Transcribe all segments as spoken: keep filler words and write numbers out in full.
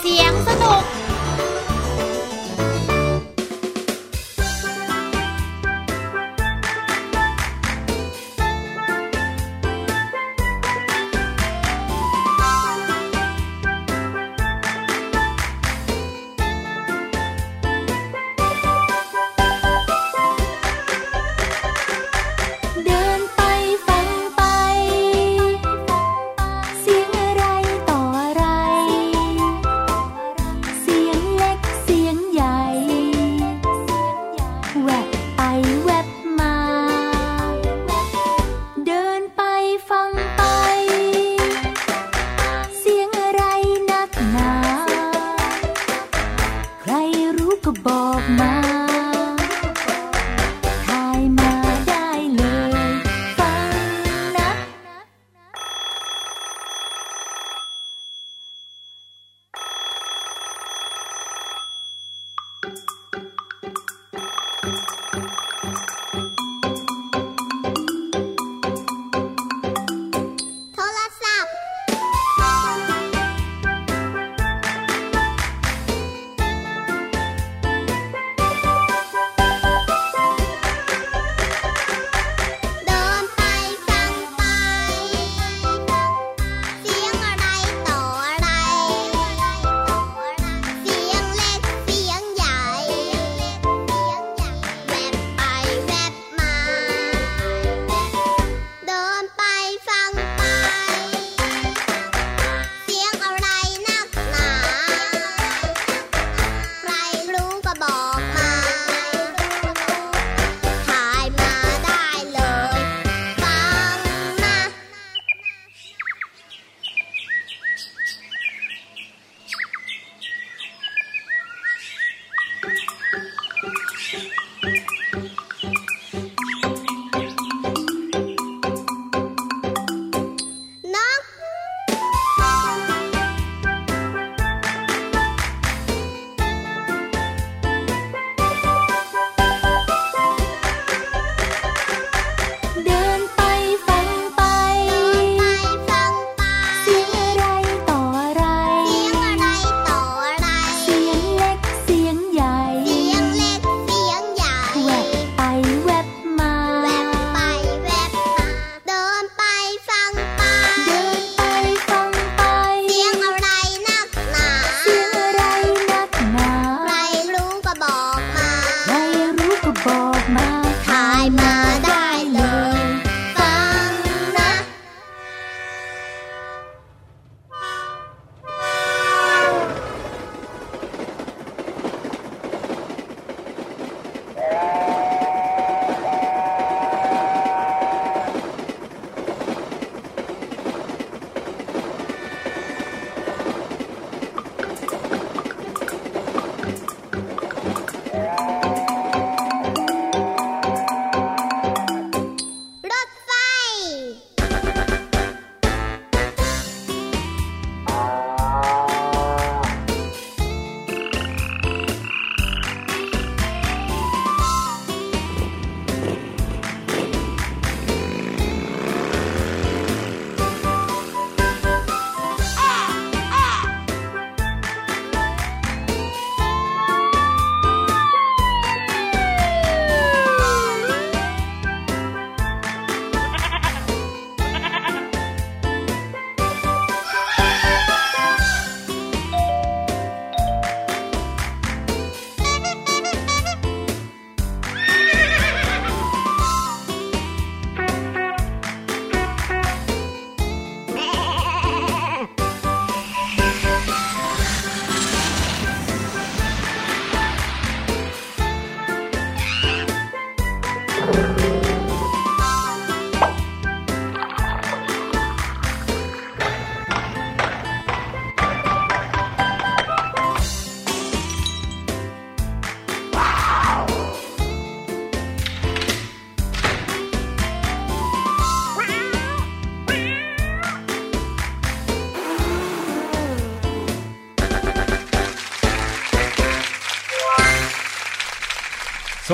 เสียงสนุก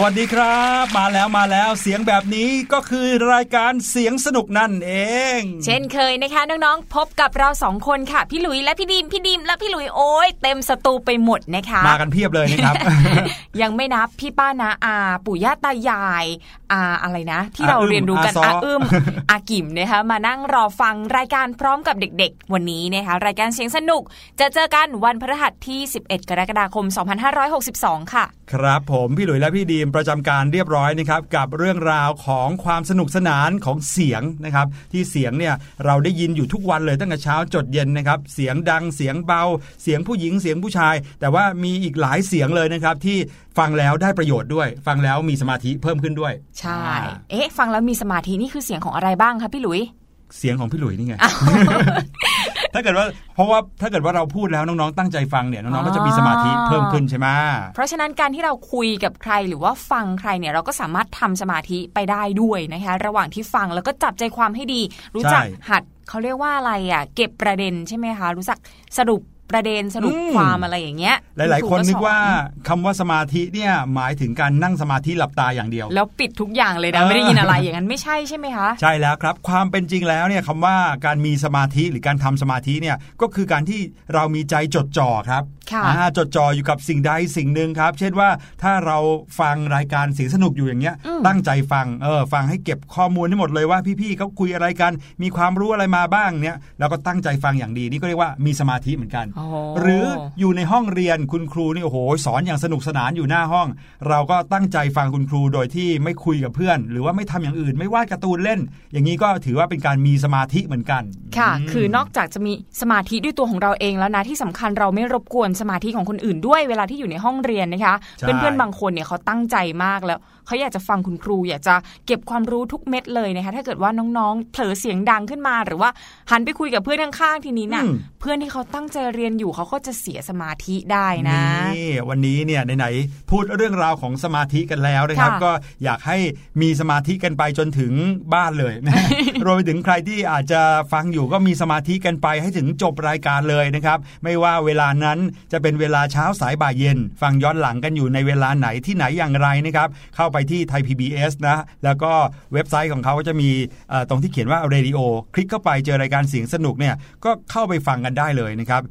วัสดีครับมาแล้วมาแล้วเสียงแบบนี้ก็คือรายการเสียงสนุกนั่นเองเช่นเคยนะคะน้องๆพบกับเราสองคนค่ะพี่หลุยและพี่ดิมพี่ดิมและพี่หลุยโอ้ยเต็มสตูไปหมดนะคะมากันเพียบเลยนะครับ ยังไม่นับพี่ป้าน้าอาปู่ย่าตายายอาอะไรนะที่เราเรียนรู้กันอาอึมอากิมนะคะมานั่งรอฟังรายการพร้อมกับเด็กๆวันนี้นะคะรายการเสียงสนุกจะเจอกันวันพฤหัสที่สิบเอ็ดกรกฎาคมสองพันห้าร้อยหกสิบสองค่ะครับผมพี่หลุยและพี่ดิมประจำการเรียบร้อยนะครับกับเรื่องราวของความสนุกสนานของเสียงนะครับที่เสียงเนี่ยเราได้ยินอยู่ทุกวันเลยตั้งแต่เช้าจดเย็นนะครับเสียงดังเสียงเบาเสียงผู้หญิงเสียงผู้ชายแต่ว่ามีอีกหลายเสียงเลยนะครับที่ฟังแล้วได้ประโยชน์ด้วยฟังแล้วมีสมาธิเพิ่มขึ้นด้วยใช่เอ๊ะฟังแล้วมีสมาธินี่คือเสียงของอะไรบ้างคะพี่หลุยเสียงของพี่หลุยนี่ไง ถ้าเกิดว่าเพราะว่าถ้าเกิดว่าเราพูดแล้วน้องๆตั้งใจฟังเนี่ยน้องๆก็จะมีสมาธิเพิ่มขึ้นใช่ไหมเพราะฉะนั้นการที่เราคุยกับใครหรือว่าฟังใครเนี่ยเราก็สามารถทำสมาธิไปได้ด้วยนะคะระหว่างที่ฟังแล้วก็จับใจความให้ดีรู้จักหัดเขาเรียกว่าอะไรอ่ะเก็บประเด็นใช่ไหมคะรู้จักสรุปประเด็นสรุปความอะไรอย่างเงี้ยหลายๆคนนึกว่าคำว่าสมาธิเนี่ยหมายถึงการนั่งสมาธิหลับตาอย่างเดียวแล้วปิดทุกอย่างเลยนะไม่ได้ยินอะไรอย่างนั้นไม่ใช่ใช่ไหมคะใช่แล้วครับความเป็นจริงแล้วเนี่ยคำว่าการมีสมาธิหรือการทำสมาธิเนี่ยก็คือการที่เรามีใจจดจ่อครับจดจ่ออยู่กับสิ่งใดสิ่งหนึ่งครับเช่นว่าถ้าเราฟังรายการเสียงสนุกอยู่อย่างเงี้ยตั้งใจฟังเออฟังให้เก็บข้อมูลให้หมดเลยว่าพี่ๆเขาคุยอะไรกันมีความรู้อะไรมาบ้างเนี่ยแล้วก็ตั้งใจฟังอย่างดีนี่ก็เรียกว่ามีสมาธิเหมือนกันหรืออยู่ในห้องเรียนคุณครูนี่โอ้โหสอนอย่างสนุกสนานอยู่หน้าห้องเราก็ตั้งใจฟังคุณครูโดยที่ไม่คุยกับเพื่อนหรือว่าไม่ทำอย่างอื่นไม่วาดการ์ตูนเล่นอย่างนี้ก็ถือว่าเป็นการมีสมาธิเหมือนกันค่ะคือนอกจากจะมีสมาธิด้วยตัวของเราเองแล้วนะที่สำคัญเราไม่รบกวนสมาธิของคนอื่นด้วยเวลาที่อยู่ในห้องเรียนนะคะเพื่อนๆบางคนเนี่ยเขาตั้งใจมากแล้วเขาอยากจะฟังคุณครูอยากจะเก็บความรู้ทุกเม็ดเลยนะคะถ้าเกิดว่าน้องๆเผลอเสียงดังขึ้นมาหรือว่าหันไปคุยกับเพื่อนข้างๆทีนี้น่ะเพื่อนที่เขาตั้งใจเรียนอยู่เขาก็จะเสียสมาธิได้นะนี่วันนี้เนี่ยไหนๆพูดเรื่องราวของสมาธิกันแล้วนะครับก็อยากให้มีสมาธิกันไปจนถึงบ้านเลยนะ รวมไปถึงใครที่อาจจะฟังอยู่ก็มีสมาธิกันไปให้ถึงจบรายการเลยนะครับไม่ว่าเวลานั้นจะเป็นเวลาเช้าสายบ่ายเย็นฟังย้อนหลังกันอยู่ในเวลาไหนที่ไหนอย่างไรนะครับเข้าไปที่ไทย พี บี เอส นะแล้วก็เว็บไซต์ของเขาก็จะมีตรงที่เขียนว่าเรดิโอคลิกเข้าไปเจอรายการเสียงสนุกเนี่ยก็เข้าไปฟังกันได้เลยนะครับ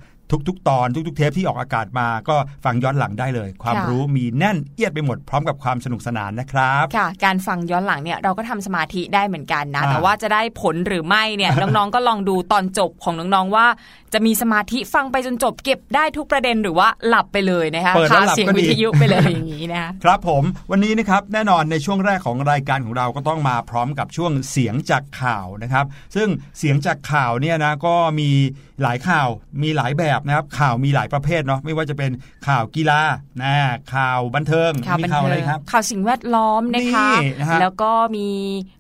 ทุกๆตอนทุกๆเทปที่ออกอากาศมาก็ฟังย้อนหลังได้เลยความรู้มีแน่นเอียดไปหมดพร้อมกับความสนุกสนานนะครับค่ะการฟังย้อนหลังเนี่ยเราก็ทำสมาธิได้เหมือนกันนะแต่ว่าจะได้ผลหรือไม่เนี่ย น้องๆก็ลองดูตอนจบของน้องๆว่าจะมีสมาธิฟังไปจนจบเก็บได้ทุกประเด็นหรือว่าหลับไปเลยนะคะคาเสียงวิทยุไปเลยอย่างนี้นะครับผมวันนี้นะครับแน่นอนในช่วงแรกของรายการของเราก็ต้องมาพร้อมกับช่วงเสียงจากข่าวนะครับซึ่งเสียงจากข่าวเนี่ยนะก็มีหลายข่าวมีหลายแบบนะครับข่าวมีหลายประเภทเนาะไม่ว่าจะเป็นข่าวกีฬานะข่าวบันเทิงมีข่าวอะไรครับข่าวสิ่งแวดล้อมนะคะแล้วก็มี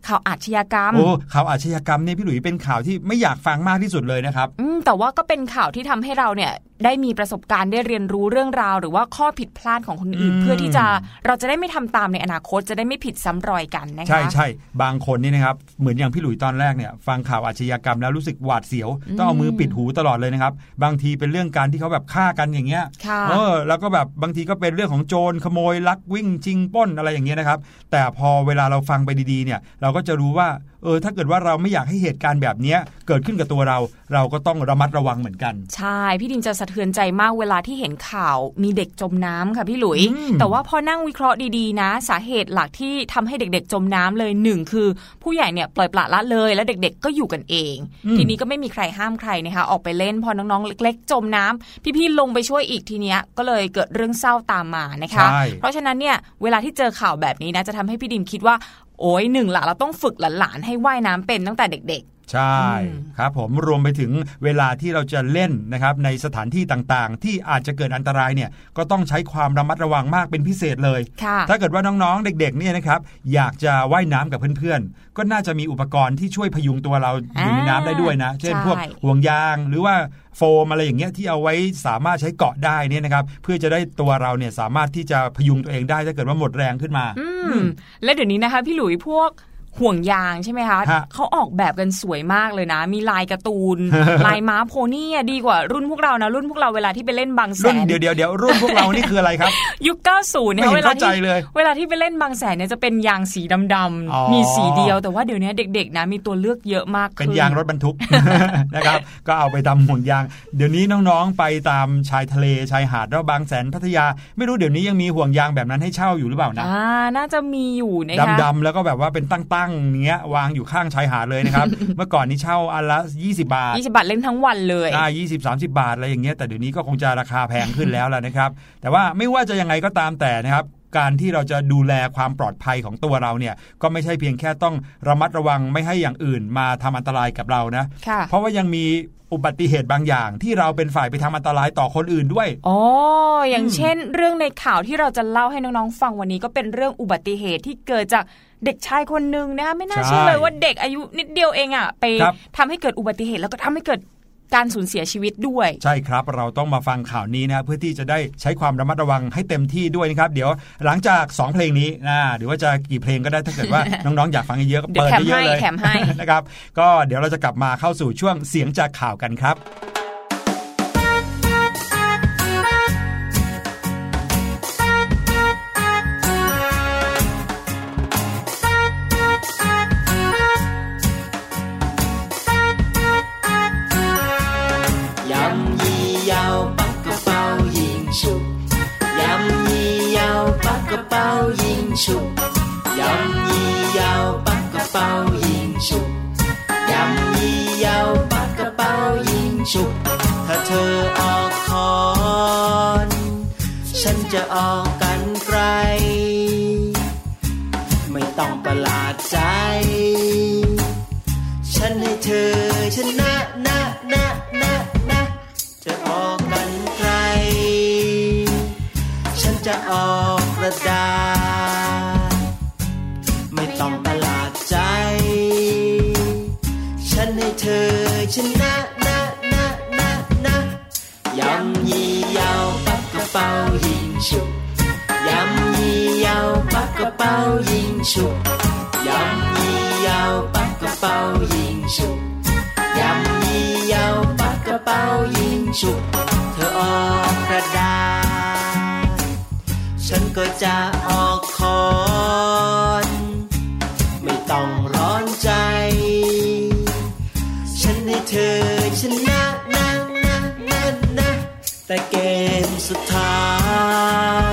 ข่าวอาชญากรรมโอ้ข่าวอาชญากรรมเนี่ยพี่หลุยเป็นข่าวที่ไม่อยากฟังมากที่สุดเลยนะครับแต่ว่าก็เป็นข่าวที่ทำให้เราเนี่ยได้มีประสบการณ์ได้เรียนรู้เรื่องราวหรือว่าข้อผิดพลาดของคนอื่นเพื่อที่จะเราจะได้ไม่ทำตามในอนาคตจะได้ไม่ผิดซ้ำรอยกันนะคะใช่ใช่บางคนนี่นะครับเหมือนอย่างพี่หลุยตอนแรกเนี่ยฟังข่าวอาชญากรรมแล้วรู้สึกหวาดเสียวต้องเอามือปิดหูตลอดเลยนะครับบางทีเป็นเรื่องการที่เขาแบบฆ่ากันอย่างเงี้ยเออแล้วก็แบบบางทีก็เป็นเรื่องของโจรขโมยลักวิ่งชิงปล้นอะไรอย่างเงี้ยนะครับแต่พอเวลาเราฟังไปดีๆเนี่ยเราก็จะรู้ว่าเออถ้าเกิดว่าเราไม่อยากให้เหตุการณ์แบบนี้เกิดขึ้นกับตัวเราเราก็ต้องระมัดระวังเหมือนกันใช่พี่ดิมจะสะเทือนใจมากเวลาที่เห็นข่าวมีเด็กจมน้ำค่ะพี่หลุยแต่ว่าพอนั่งวิเคราะห์ดีๆนะสาเหตุหลักที่ทำให้เด็กๆจมน้ำเลยหนึ่งคือผู้ใหญ่เนี่ยปล่อยปละละเลยแล้วเด็กๆก็อยู่กันเองทีนี้ก็ไม่มีใครห้ามใครนะคะออกไปเล่นพอน้องๆเล็กๆจมน้ำพี่ๆลงไปช่วยอีกทีเนี้ยก็เลยเกิดเรื่องเศร้าตามมานะคะเพราะฉะนั้นเนี่ยเวลาที่เจอข่าวแบบนี้นะจะทำให้พี่ดิมคิดว่าโอ้ยหนึ่งละเราต้องฝึกหลานๆให้ว่ายน้ำเป็นตั้งแต่เด็กๆใช่ครับผมรวมไปถึงเวลาที่เราจะเล่นนะครับในสถานที่ต่างๆที่อาจจะเกิดอันตรายเนี่ยก็ต้องใช้ความระมัดระวังมากเป็นพิเศษเลยถ้าเกิดว่าน้องๆเด็กๆเนี่ยนะครับอยากจะว่ายน้ำกับเพื่อนๆก็น่าจะมีอุปกรณ์ที่ช่วยพยุงตัวเราอยู่ในน้ำได้ด้วยนะเช่นพวกห่วงยางหรือว่าโฟมอะไรอย่างเงี้ยที่เอาไว้สามารถใช้เกาะได้เนี่ยนะครับเพื่อจะได้ตัวเราเนี่ยสามารถที่จะพยุงตัวเองได้ถ้าเกิดว่าหมดแรงขึ้นมาและเดี๋ยวนี้นะคะพี่หลุยพวก ห่วงยางใช่ไหมคะเขาออกแบบกันสวยมากเลยนะมีลายการ์ตูนลายม้าโพนี่ดีกว่ารุ่นพวกเรานะรุ่นพวกเราเวลาที่ไปเล่นบางแสนเดี๋ยวเดี๋ยวเดี๋ยวรุ่นพวกเรานี่คืออะไรครับยุคเก้าสิบเนี่ยเวลาที่เวลาที่ไปเล่นบางแสนเนี่ยจะเป็นยางสีดำๆมีสีเดียวแต่ว่าเดี๋ยวนี้เด็กๆนะมีตัวเลือกเยอะมากเป็นยางรถบรรทุกนะครับก็เอาไปทำห่วงยางเดี๋ยวนี้น้องๆไปตามชายทะเลชายหาดแล้วบางแสนพัทยาไม่รู้เดี๋ยวนี้ยังมีห่วงยางแบบนั้นให้เช่าอยู่หรือเปล่านะอ่าน่าจะมีอยู่นะคะดำๆแล้วก็แบบว่าเป็นตั้งๆเงี้ยวางอยู่ข้างชายหาดเลยนะครับ เมื่อก่อนนี้เช่าอันละยี่สิบบาทยี่สิบบาทเล่นทั้งวันเลยอ่ายี่สิบ สามสิบบาทอะไรอย่างเงี้ยแต่เดี๋ยวนี้ก็คงจะราคาแพงขึ้นแล้วล่ะนะครับแต่ว่าไม่ว่าจะยังไงก็ตามแต่นะครับการที่เราจะดูแลความปลอดภัยของตัวเราเนี่ยก็ไม่ใช่เพียงแค่ต้องระมัดระวังไม่ให้อย่างอื่นมาทำอันตรายกับเรานะเพราะว่ายังมีอุบัติเหตุบางอย่างที่เราเป็นฝ่ายไปทำอันตรายต่อคนอื่นด้วยอ๋ออย่างเช่นเรื่องในข่าวที่เราจะเล่าให้น้องๆฟังวันนี้ก็เป็นเรื่องอุบัติเหตุที่เกิดจากเด็กชายคนนึงนะคะไม่น่าเชื่อเลยว่าเด็กอายุนิดเดียวเองอ่ะไปทำให้เกิดอุบัติเหตุแล้วก็ทำให้เกิดการสูญเสียชีวิตด้วยใช่ครับเราต้องมาฟังข่าวนี้นะเพื่อที่จะได้ใช้ความระมัดระวังให้เต็มที่ด้วยนะครับเดี๋ยวหลังจากสองเพลงนี้นะหรือว่าจะกี่เพลงก็ได้ถ้าเกิดว่า น้องๆอยากฟังเยอะก็เปิดเยอะเลยนะครับก็เดี๋ยวเราจะกลับมาเข้าสู่ช่วงเสียงจากข่าวกันครับ摇一摇，八个包银烛。摇一摇，八个包银烛。ถ้าเธอออกคอนฉันจะออกกันไกลไม่ต้องประหลาดใจฉันให้เธอชนะนะนะนะนะจะออกกันไกลฉันจะออกกระดาษเธอชนะนะนะนะนะยำยี่ยาวปักกระเป๋ายิงฉุกยำยี่ยาวปักกระเป๋ายิงฉุกยำยี่ยาวปักกระเป๋ายิงฉุกยำยี่ยาวปักกระเป๋ายิงฉุกเธอออกกระดาษฉันก็จะออกคอนไม่ต้องร้อนใจเธอชนะนะนะนะนะแต่เกมสุดท้า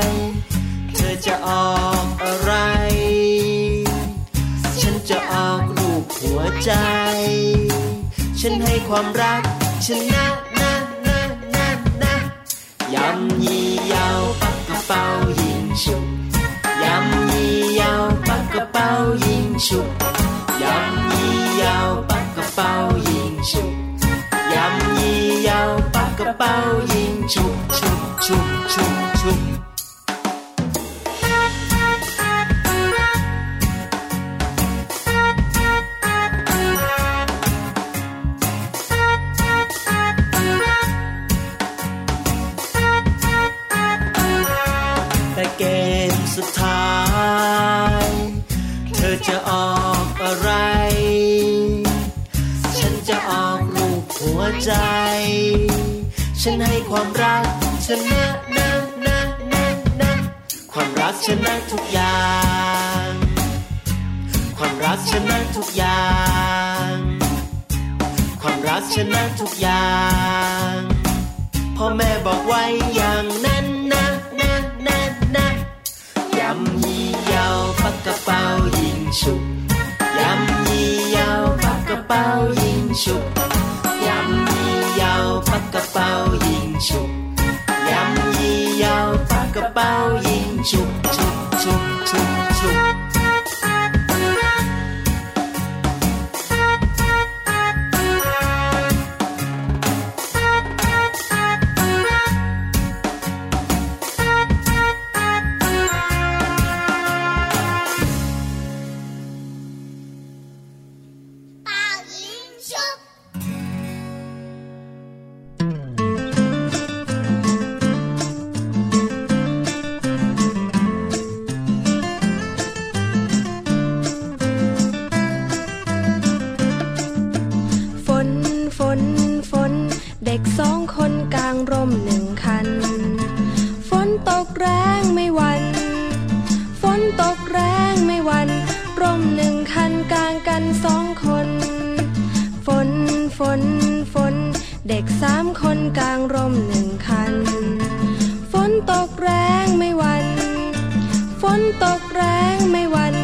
ยเธอจะออกอะไรฉันจะออกรูปหัวใจฉันให้ความรักชนะนะนะนะนะยำยี่ยาวปักกระเป๋ายิงฉุกยำยี่ยาวปักกระเป๋ายิงฉุกยำยี่ยาวปักกระเป๋ายิงฉุกยำยี่ยาวปักกระเป๋ายิงฉุกฉุกฉุกฉุกฉุกแต่เกมสุดท้ายเธอจะออกอะไรจะออกรูปหัวใจฉันให้ความรักชนะนะนะนะนะความรักชนะทุกอย่างความรักชนะทุกอย่างความรักชนะทุกอย่างพ่อแม่บอกไว้อย่างนั้นนะนะนะนะยำยี่ยาวปักกระเป๋ายิงฉุกยำยี่ยาวปักกระเป๋ายิงฉุกยำยี่ยาวปักกระเป๋ายิงฉุกยำยี่ยาวปักกระเป๋ายิงฉุกฉุกฉุกฉุกฉุก ร่มหนึ่งคันฝนตกแรงไม่หวั่นฝนตกแรงไม่หวั่นร่มหนึ่งคันกลางกันสองคนฝนฝนฝนเด็กสามคนกลางร่มหนึ่งคันฝนตกแรงไม่หวั่นฝนตกแรงไม่หวั่น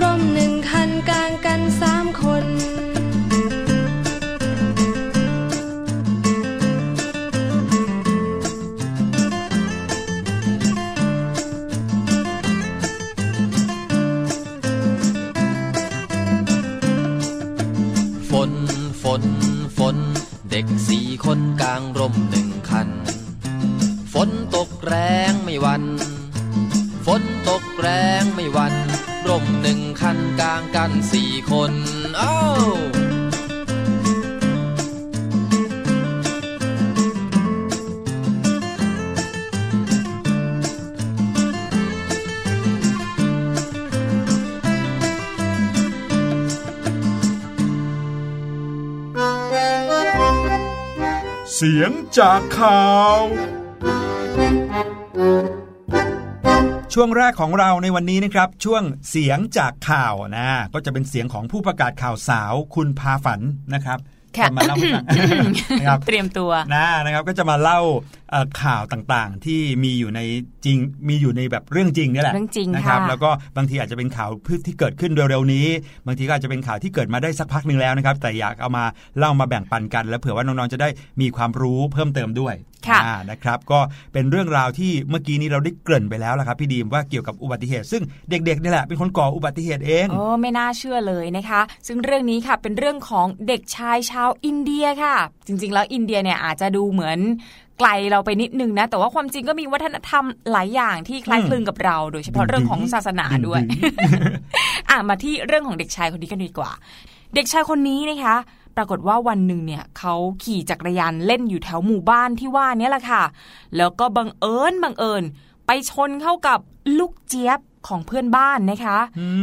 ร่มหนึ่งคันกลางกันสามคนฝนฝนฝนเด็กสี่คนกลางร่มหนึ่งคันฝนตกแรงไม่หวั่นฝนตกแรงไม่หวั่นร่มหนึ่งคันกลางกันสี่คนเอ้าเสียงจากข่าวช่วงแรกของเราในวันนี้นะครับช่วงเสียงจากข่าวนะก็จะเป็นเสียงของผู้ประกาศข่าวสาวคุณพาฝันนะครับจะมาเล่านะครับเตรียมตัวนะนะครับก็จะมาเล่าข่าวต่างๆที่มีอยู่ในจริงมีอยู่ในแบบเรื่องจริงนี่แหละนะครับแล้วก็บางทีอาจจะเป็นข่าวที่เกิดขึ้นเร็วๆนี้บางทีก็อาจจะเป็นข่าวที่เกิดมาได้สักพักนึงแล้วนะครับแต่อยากเอามาเล่ามาแบ่งปันกันและเผื่อว่าน้องๆจะได้มีความรู้เพิ่มเติมด้วยนะครับก็เป็นเรื่องราวที่เมื่อกี้นี้เราได้เกริ่นไปแล้วล่ะครับพี่ดีมว่าเกี่ยวกับอุบัติเหตุซึ่งเด็กๆนี่แหละเป็นคนก่ออุบัติเหตุเองโอ้ไม่น่าเชื่อเลยนะคะซึ่งเรื่องนี้ค่ะเป็นเรื่องของเด็กชายชาวอินเดียค่ะจริงๆแล้วอินเดียเนี่ยอาจจะดูเหมือนไกลเราไปนิดนึงนะแต่ว่าความจริงก็มีวัฒนธรรมหลายอย่างที่คล้ายคลึงกับเราโดยเฉพาะเรื่องของศาสนาด้วยอ่ะมาที่เรื่องของเด็กชายคนนี้กันดีกว่าเด็กชายคนนี้นะคะปรากฏว่าวันหนึ่งเนี่ยเขาขี่จักรยานเล่นอยู่แถวหมู่บ้านที่ว่านี้แหละค่ะแล้วก็บังเอิญบังเอิญไปชนเข้ากับลูกเจี๊ยบของเพื่อนบ้านนะคะ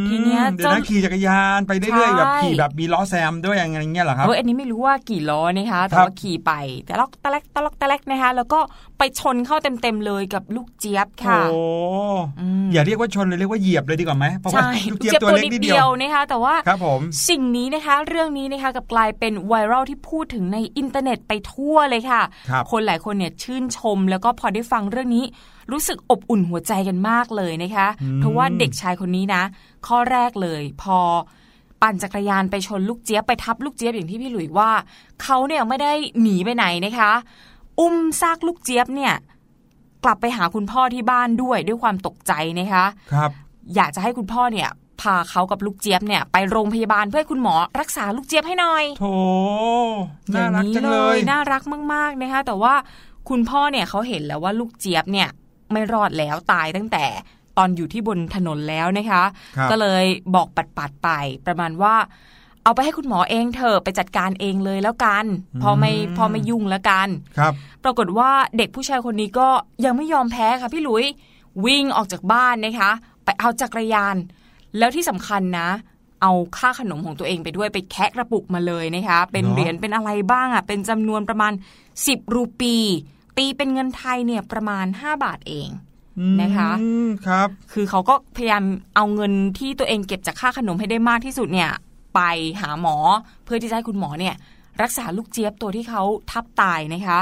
ทีเนี้ยเจ้าขี่จักรยานไปเรื่อยๆแบบขี่แบบมีล้อแซมด้วยอย่างเงี้ยเหรอครับเอออันนี้ไม่รู้ว่ากี่ล้อนะคะแต่ว่าขี่ไปตะล็อกตะแลกตะล็อกตะแลกนะคะแล้วก็ไปชนเข้าเต็มๆเลยกับลูกเจี๊ยบค่ะโอ้อย่าเรียกว่าชนเลยเรียกว่าเหยียบเลยดีกว่าไหมเพราะว่าลูกเจี๊ยบตัวเล็กนิดเดียวนะคะแต่ว่าครับผมสิ่งนี้นะคะเรื่องนี้นะคะกับกลายเป็นไวรัลที่พูดถึงในอินเทอร์เน็ตไปทั่วเลยค่ะคนหลายคนเนี่ยชื่นชมแล้วก็พอได้ฟังเรื่องนี้รู้สึกอบอุ่นหัวใจกันมากเลยนะคะเพราะว่าเด็กชายคนนี้นะข้อแรกเลยพอปั่นจักรยานไปชนลูกเจี๊ยบไปทับลูกเจี๊ยบอย่างที่พี่หลุยว่าเขาเนี่ยไม่ได้หนีไปไหนนะคะอุ้มซากลูกเจี๊ยบเนี่ยกลับไปหาคุณพ่อที่บ้านด้วยด้วยความตกใจนะคะครับอยากจะให้คุณพ่อเนี่ยพาเขากับลูกเจี๊ยบเนี่ยไปโรงพยาบาลเพื่อให้คุณหมอรักษาลูกเจี๊ยบให้หน่อยโธ่น่ารักจังเลยน่ารักมากๆนะคะแต่ว่าคุณพ่อเนี่ยเขาเห็นแล้วว่าลูกเจี๊ยบเนี่ยไม่รอดแล้วตายตั้งแต่ตอนอยู่ที่บนถนนแล้วนะคะก็เลยบอกปัดๆไปประมาณว่าเอาไปให้คุณหมอเองเถอะไปจัดการเองเลยแล้วกันพอไม่พอไม่ยุ่งแล้วกันครับปรากฏว่าเด็กผู้ชายคนนี้ก็ยังไม่ยอมแพ้ค่ะพี่หลุยวิ่งออกจากบ้านนะคะไปเอาจักรยานแล้วที่สำคัญนะเอาค่าขนมของตัวเองไปด้วยไปแคะกระปุกมาเลยนะคะเป็นเหรียญเป็นอะไรบ้างอ่ะเป็นจำนวนประมาณสิบรูปีตีเป็นเงินไทยเนี่ยประมาณห้าบาทเองนะคะครับคือเขาก็พยายามเอาเงินที่ตัวเองเก็บจากค่าขนมให้ได้มากที่สุดเนี่ยไปหาหมอเพื่อที่จะให้คุณหมอเนี่ยรักษาลูกเจี๊ยบตัวที่เขาทับตายนะคะ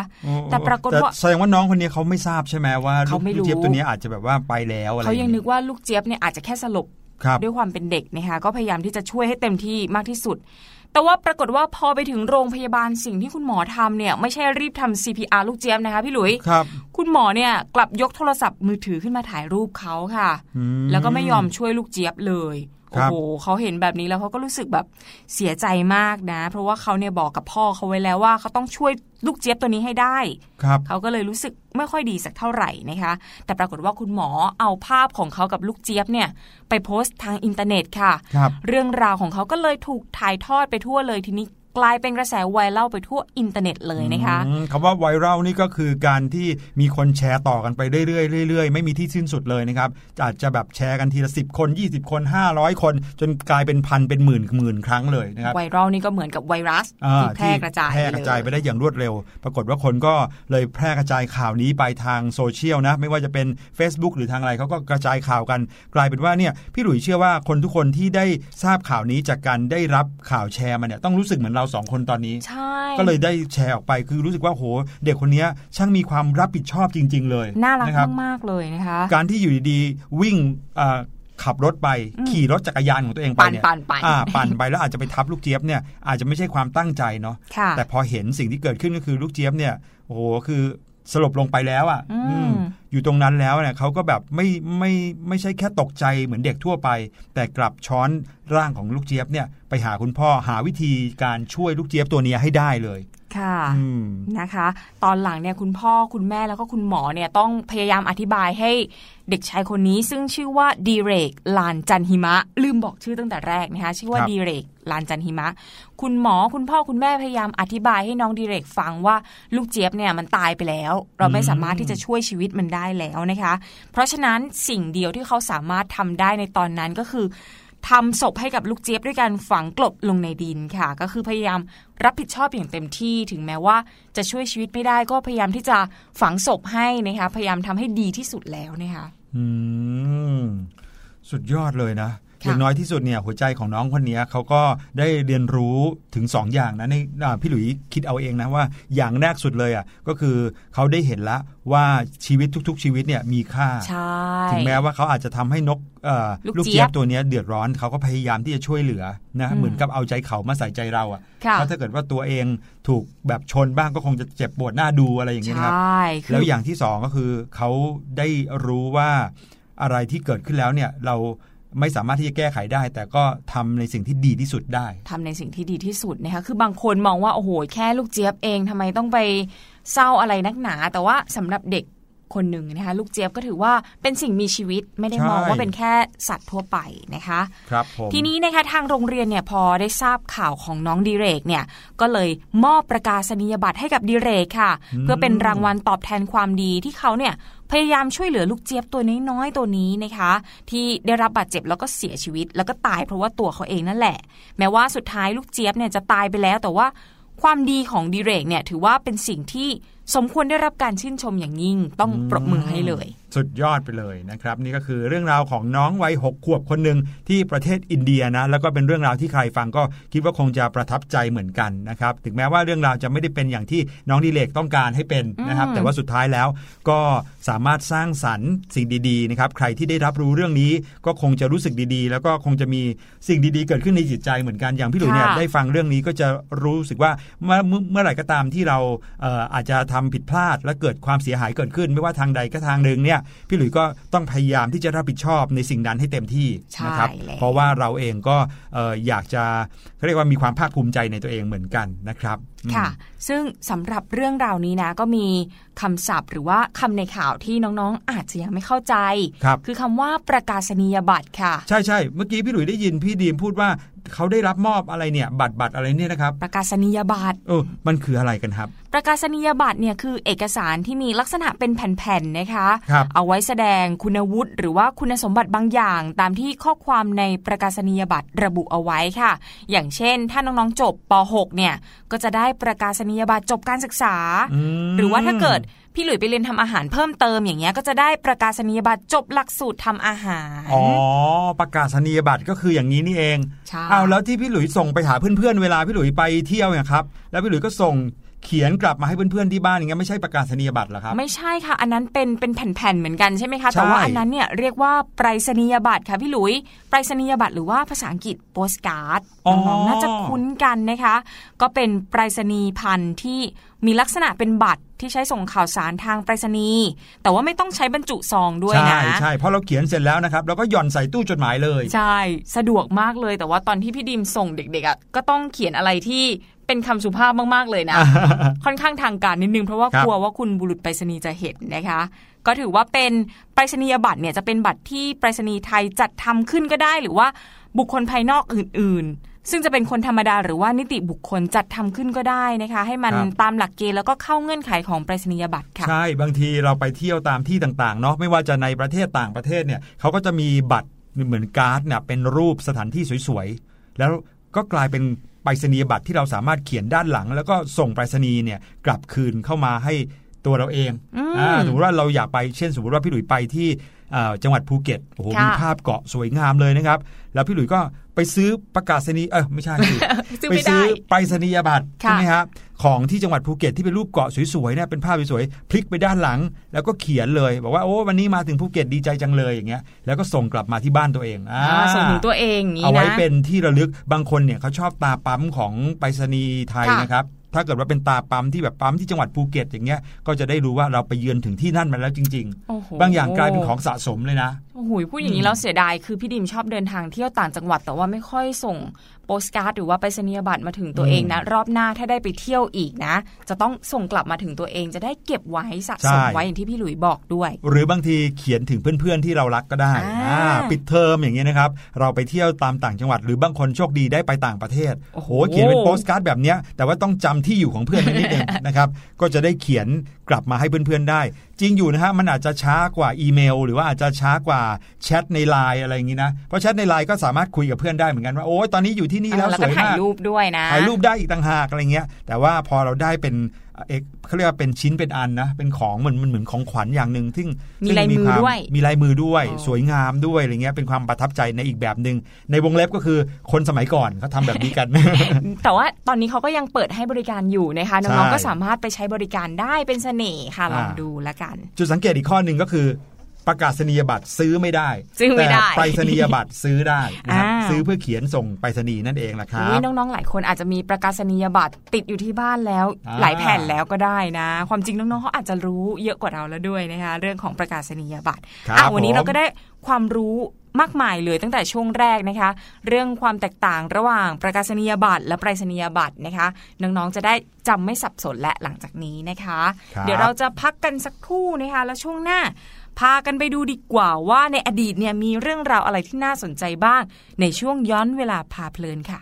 แต่ปรากฏว่าแสดงว่าน้องคนนี้เขาไม่ทราบใช่ไหมว่าลูกเจี๊ยบตัวนี้อาจจะแบบว่าไปแล้วอะไรเขายังนึกว่าลูกเจี๊ยบเนี่ยอาจจะแค่สลบด้วยความเป็นเด็กนะคะก็พยายามที่จะช่วยให้เต็มที่มากที่สุดแต่ว่าปรากฏว่าพอไปถึงโรงพยาบาลสิ่งที่คุณหมอทำเนี่ยไม่ใช่รีบทำ ซี พี อาร์ ลูกเจี๊ยบนะคะพี่หลุยครับคุณหมอเนี่ยกลับยกโทรศัพท์มือถือขึ้นมาถ่ายรูปเขาค่ะแล้วก็ไม่ยอมช่วยลูกเจี๊ยบเลยโอ้โหเขาเห็นแบบนี้แล้วเขาก็รู้สึกแบบเสียใจมากนะเพราะว่าเขาเนี่ยบอกกับพ่อเขาไว้แล้วว่าเขาต้องช่วยลูกเจี๊ยบตัวนี้ให้ได้เขาก็เลยรู้สึกไม่ค่อยดีสักเท่าไหร่นะคะแต่ปรากฏว่าคุณหมอเอาภาพของเขากับลูกเจี๊ยบเนี่ยไปโพสต์ทางอินเทอร์เน็ตค่ะเรื่องราวของเขาก็เลยถูกถ่ายทอดไปทั่วเลยทีนี้ กลายเป็นกระแสไวรัลไปทั่วอินเทอร์เน็ตเลยนะคะคำว่าไวรัลนี่ก็คือการที่มีคนแชร์ต่อกันไปเรื่อยๆเรื่อยๆไม่มีที่สิ้นสุดเลยนะครับอาจจะแบบแชร์กันทีละสิบคนยี่สิบคนห้าร้อยคนจนกลายเป็นพันเป็นหมื่นหมื่นครั้งเลยนะครับไวรัลนี่ก็เหมือนกับไวรัสที่แพร่กระจายแพร่กระจายไปได้อย่างรวดเร็วปรากฏว่าคนก็เลยแพร่กระจายข่าวนี้ไปทางโซเชียลนะไม่ว่าจะเป็น Facebook หรือทางอะไรเขาก็กระจายข่าวกันกลายเป็นว่าเนี่ยพี่หลุยเชื่อว่าคนทุกคนที่ได้ทราบข่าวนี้จากการได้รับข่าวแชร์มาเนี่ยต้องรู้สึกเหมือนเราสองคนตอนนี้ก็เลยได้แชร์ออกไปคือรู้สึกว่าโหเด็กคนนี้ช่างมีความรับผิดชอบจริงๆเลยน่ารักมากๆเลยนะคะการที่อยู่ดีๆวิ่งขับรถไปขี่รถจักรยานของตัวเองไปเนี่ยปั่นปั่นปั่นไปแล้วอาจจะไปทับลูกเจี๊ยบเนี่ยอาจจะไม่ใช่ความตั้งใจเนาะแต่พอเห็นสิ่งที่เกิดขึ้นก็คือลูกเจี๊ยบเนี่ยโอ้โหคือสลบลงไปแล้วอ่ะอยู่ตรงนั้นแล้วเนี่ยเขาก็แบบไม่ไม่ไม่ใช่แค่ตกใจเหมือนเด็กทั่วไปแต่กลับช้อนร่างของลูกเจี๊ยบเนี่ยไปหาคุณพ่อหาวิธีการช่วยลูกเจี๊ยบตัวนี้ให้ได้เลยค่ะนะคะตอนหลังเนี่ยคุณพ่อคุณแม่แล้วก็คุณหมอเนี่ยต้องพยายามอธิบายให้เด็กชายคนนี้ซึ่งชื่อว่าดีเรกลานจันหิมะลืมบอกชื่อตั้งแต่แรกนะคะชื่อว่าดีเรกลานจันหิมะคุณหมอคุณพ่อคุณแม่พยายามอธิบายให้น้องดีเรกฟังว่าลูกเจี๊ยบเนี่ยมันตายไปแล้วเราไม่สามารถที่จะช่วยชีวิตมันได้แล้วนะคะเพราะฉะนั้นสิ่งเดียวที่เขาสามารถทำได้ในตอนนั้นก็คือทำศพให้กับลูกเจี๊ยบด้วยการฝังกลบลงในดินค่ะก็คือพยายามรับผิดชอบอย่างเต็มที่ถึงแม้ว่าจะช่วยชีวิตไม่ได้ก็พยายามที่จะฝังศพให้นะคะพยายามทำให้ดีที่สุดแล้วนะคะอืมสุดยอดเลยนะอย่างน้อยที่สุดเนี่ยหัวใจของน้องคนนี้เขาก็ได้เรียนรู้ถึงสองอย่างนะในพี่หลุยคิดเอาเองนะว่าอย่างแรกสุดเลยอ่ะก็คือเขาได้เห็นละว่าชีวิตทุกๆชีวิตเนี่ยมีค่าถึงแม้ว่าเขาอาจจะทำให้นกลูกเจี๊ยบตัวนี้เดือดร้อนเขาก็พยายามที่จะช่วยเหลือนะเหมือนกับเอาใจเขามาใส่ใจเราอ่ะเพราะถ้าเกิดว่าตัวเองถูกแบบชนบ้างก็คงจะเจ็บปวดหน้าดูอะไรอย่างเงี้ยครับแล้วอย่างที่สองก็คือเขาได้รู้ว่าอะไรที่เกิดขึ้นแล้วเนี่ยเราไม่สามารถที่จะแก้ไขได้แต่ก็ทำในสิ่งที่ดีที่สุดได้ทำในสิ่งที่ดีที่สุดนะคะคือบางคนมองว่าโอ้โหแค่ลูกเจี๊ยบเองทำไมต้องไปเศร้าอะไรนักหนาแต่ว่าสำหรับเด็กคนหนึ่งนะคะลูกเจี๊ยบก็ถือว่าเป็นสิ่งมีชีวิตไม่ได้มองว่าเป็นแค่สัตว์ทั่วไปนะคะครับผมทีนี้นะคะทางโรงเรียนเนี่ยพอได้ทราบข่าวของน้องดิเรกเนี่ยก็เลยมอบประกาศนียบัตรให้กับดิเรกค่ะเพื่อเป็นรางวัลตอบแทนความดีที่เขาเนี่ยพยายามช่วยเหลือลูกเจี๊ยบตัวน้อยๆตัวนี้นะคะที่ได้รับบาดเจ็บแล้วก็เสียชีวิตแล้วก็ตายเพราะว่าตัวเขาเองนั่นแหละแม้ว่าสุดท้ายลูกเจี๊ยบเนี่ยจะตายไปแล้วแต่ว่าความดีของดิเรกเนี่ยถือว่าเป็นสิ่งที่สมควรได้รับการชื่นชมอย่างยิ่งต้องปรบมือให้เลยสุดยอดไปเลยนะครับนี่ก็คือเรื่องราวของน้องวัยหกขวบคนหนึ่งที่ประเทศอินเดียนะแล้วก็เป็นเรื่องราวที่ใครฟังก็คิดว่าคงจะประทับใจเหมือนกันนะครับถึงแม้ว่าเรื่องราวจะไม่ได้เป็นอย่างที่น้องดิเรกต้องการให้เป็นนะครับแต่ว่าสุดท้ายแล้วก็สามารถสร้างสรรค์สิ่งดีๆนะครับใครที่ได้รับรู้เรื่องนี้ก็คงจะรู้สึกดีๆแล้วก็คงจะมีสิ่งดีๆเกิดขึ้นในจิตใจเหมือนกันอย่างพี่หลุยเนี่ยได้ฟังเรื่องนี้ก็จะรู้สึกว่าเมื่อไหร่ก็ตามที่เราอาจจะทำผิดพลาดและเกิดความเสียหายเกิดขึ้นไม่ว่าทางใดก็ทางหนึ่งเนี่ยพี่หลุยก็ต้องพยายามที่จะรับผิดชอบในสิ่งนั้นให้เต็มที่นะครับเพราะว่าเราเองก็ เอ่อ อยากจะเรียกว่ามีความภาคภูมิใจในตัวเองเหมือนกันนะครับค่ะซึ่งสำหรับเรื่องราวนี้นะก็มีคำศัพท์หรือว่าคำในข่าวที่น้องๆอาจจะยังไม่เข้าใจคือคำว่าประกาศนียบัตรค่ะใช่ๆเมื่อกี้พี่หลุยได้ยินพี่ดีมพูดว่าเขาได้รับมอบอะไรเนี่ยบัตรบัตรอะไรเนี่ยนะครับประกาศนียบัตรเออมันคืออะไรกันครับประกาศนียบัตรเนี่ยคือเอกสารที่มีลักษณะเป็นแผ่นๆนะคะเอาไว้แสดงคุณวุฒิหรือว่าคุณสมบัติบางอย่างตามที่ข้อความในประกาศนียบัตรระบุเอาไว้ค่ะอย่างเช่นถ้าน้องๆจบป.หกเนี่ยก็จะได้ประกาศนียบัตรจบการศึกษาหรือว่าถ้าเกิดพี่หลุยไปเรียนทำอาหารเพิ่มเติมอย่างเงี้ยก็จะได้ประกาศนียบัตรจบหลักสูตรทำอาหารอ๋อประกาศนียบัตรก็คืออย่างนี้นี่เองเอาแล้วที่พี่หลุยส่งไปหาเพื่อนๆเวลาพี่หลุยไปเที่ยวเนี่ยครับแล้วพี่หลุยก็ส่งเขียนกลับมาให้เพื่อนๆที่บ้านอย่างเงี้ยไม่ใช่ประกาศนียบัตรหรอครับไม่ใช่ค่ะอันนั้นเป็นเป็นแผ่นๆเหมือนกันใช่ไหมคะแต่ว่าอันนั้นเนี่ยเรียกว่าไปรษณียบัตรค่ะพี่หลุยไปรษณียบัตรหรือว่าภาษาอังกฤษโปสการ์ดน้องๆน่าจะคุ้นกันนะคะก็เป็นไปรษณียพันธุ์ที่มีลักษณะเป็นบัตรที่ใช้ส่งข่าวสารทางไปรษณีย์แต่ว่าไม่ต้องใช้บรรจุซองด้วยนะใช่ใช่เพราะเราเขียนเสร็จแล้วนะครับเราก็หย่อนใส่ตู้จดหมายเลยใช่สะดวกมากเลยแต่ว่าตอนที่พี่ดิมส่งเด็กๆอ่ะก็ต้องเขียนอะไรที่เป็นคำสุภาพมากๆเลยนะ ค่อนข้างทางการนิดนึงเพราะว่ากลัวว่าคุณบุรุษไปรษณีย์จะเห็นนะคะก็ถือว่าเป็นไปรษณียบัตรเนี่ยจะเป็นบัตรที่ไปรษณีย์ไทยจัดทำขึ้นก็ได้หรือว่าบุคคลภายนอกอื่นๆ ซึ่งจะเป็นคนธรรมดาหรือว่านิติบุคคลจัดทำขึ้นก็ได้นะคะให้มันตามหลักเกณฑ์แล้วก็เข้าเงื่อนไขของไปรษณียบัตรค่ะใช่บางทีเราไปเที่ยวตามที่ต่างๆเนาะไม่ว่าจะในประเทศต่างประเทศเนี่ยเขาก็จะมีบัตรเหมือนการ์ดเนี่ยเป็นรูปสถานที่สวยๆแล้วก็กลายเป็นไปรษณียบัตรที่เราสามารถเขียนด้านหลังแล้วก็ส่งไปรษณีย์เนี่ยกลับคืนเข้ามาให้ตัวเราเองอ่าสมมติว่าเราอยากไปเช่นสมมติว่าพี่หลุยไปที่จังหวัดภูเก็ตโอ้โหมีภาพเกาะสวยงามเลยนะครับแล้วพี่หลุยก็ไปซื้อประกาศนียเออไม่ใช่สิไปซื้อไปรษณียบัตรใช่ไหมครับของที่จังหวัดภูเก็ตที่เป็นรูปเกาะสวยๆเนี่ยเป็นภาพสวยๆพลิกไปด้านหลังแล้วก็เขียนเลยบอกว่าโอ้วันนี้มาถึงภูเก็ตดีใจจังเลยอย่างเงี้ยแล้วก็ส่งกลับมาที่บ้านตัวเองอ่าส่งถึงตัวเองอย่างงี้นะเอาไว้เป็นที่ระลึกบางคนเนี่ยเขาชอบตาปั๊มของไปรษณีย์ไทยนะครับถ้าเกิดว่าเป็นตาปั๊มที่แบบปั๊มที่จังหวัดภูเก็ตอย่างเงี้ยก็จะได้รู้ว่าเราไปเยือนถึงที่นั่นมาแล้วจริงๆบางอย่างกลายเป็นของสะสมเลยนะโอ้โหพูดอย่างนี้แล้วเสียดายคือพี่ดิมชอบเดินทางเที่ยวต่างจังหวัดแต่ว่าไม่ค่อยส่งโปสการ์ดหรือว่าไปรษณียบัตรมาถึงตัวเองนะรอบหน้าถ้าได้ไปเที่ยวอีกนะจะต้องส่งกลับมาถึงตัวเองจะได้เก็บไว้สะสมไว้อย่างที่พี่หลุยบอกด้วยหรือบางทีเขียนถึงเพื่อนๆที่เรารักก็ได้ปิดเทอมอย่างเงี้ยนะครับเราไปเที่ยวตามต่างจังหวัดหรือบางคนโชคดีได้ไปต่างประเทศโอ้โหเขียนเป็นโปสการ์ดแบบเนี้ยแต่ว่าต้องจำที่อยู่ของเพื่อนนิดนึงนะครับก็จะได้เขียนกลับมาให้เพื่อนๆได้จริงอยู่นะฮะมันอาจจะช้ากว่าอีเมลหรือว่าอาจจะช้ากว่าแชทใน ไลน์ อะไรอย่างงี้นะเพราะแชทใน ไลน์ ก็สามารถคุยกับเพื่อนได้เหมือนกันว่าโอ้ยตอนนี้อยู่ที่นี่แล้วสวยมากแล้วก็ถ่ายรูปด้วยนะถ่ายรูปได้อีกต่างหากอะไรเงี้ยแต่ว่าพอเราได้เป็นเอกเขาเรียกว่าเป็นชิ้นเป็นอันนะเป็นของเหมือนมันเหมือนของขวัญอย่างนึงซึ่งมีลายมือด้วยมีลายมือด้วยสวยงามด้วยอะไรเงี้ยเป็นความประทับใจในอีกแบบนึงในวงเล็บก็คือคนสมัยก่อนเขาทำแบบนี้กันแต่ว่าตอนนี้เขาก็ยังเปิดให้บริการอยู่นะคะน้องๆก็สามารถไปใช้บริการได้เป็นเสน่ห์ค่ะลองดูละกันจุดสังเกตอีกข้อนึงก็คือประกาศนียบัตรซื้อไม่ได้แต่ไปรษณียบัตรซื้อได้นะครับซื้อเพื่อเขียนส่งไปรษณีย์นั่นเองล่ะครับน้องๆหลายคนอาจจะมีประกาศนียบัตรติดอยู่ที่บ้านแล้วหลายแผ่นแล้วก็ได้นะความจริงน้องๆเขาอาจจะรู้เยอะกว่าเราแล้วด้วยนะคะเรื่องของประกาศนียบัตรวันนี้เราก็ได้ความรู้มากมายเลยตั้งแต่ช่วงแรกนะคะเรื่องความแตกต่างระหว่างประกาศนียบัตรและไปรษณียบัตรนะคะน้องๆจะได้จำไม่สับสนและหลังจากนี้นะคะเดี๋ยวเราจะพักกันสักครู่นะคะแล้วช่วงหน้าพากันไปดูดีกว่าว่าในอดีตเนี่ยมีเรื่องราวอะไรที่น่าสนใจบ้างในช่วงย้อนเวลาพาเพลินค่ะ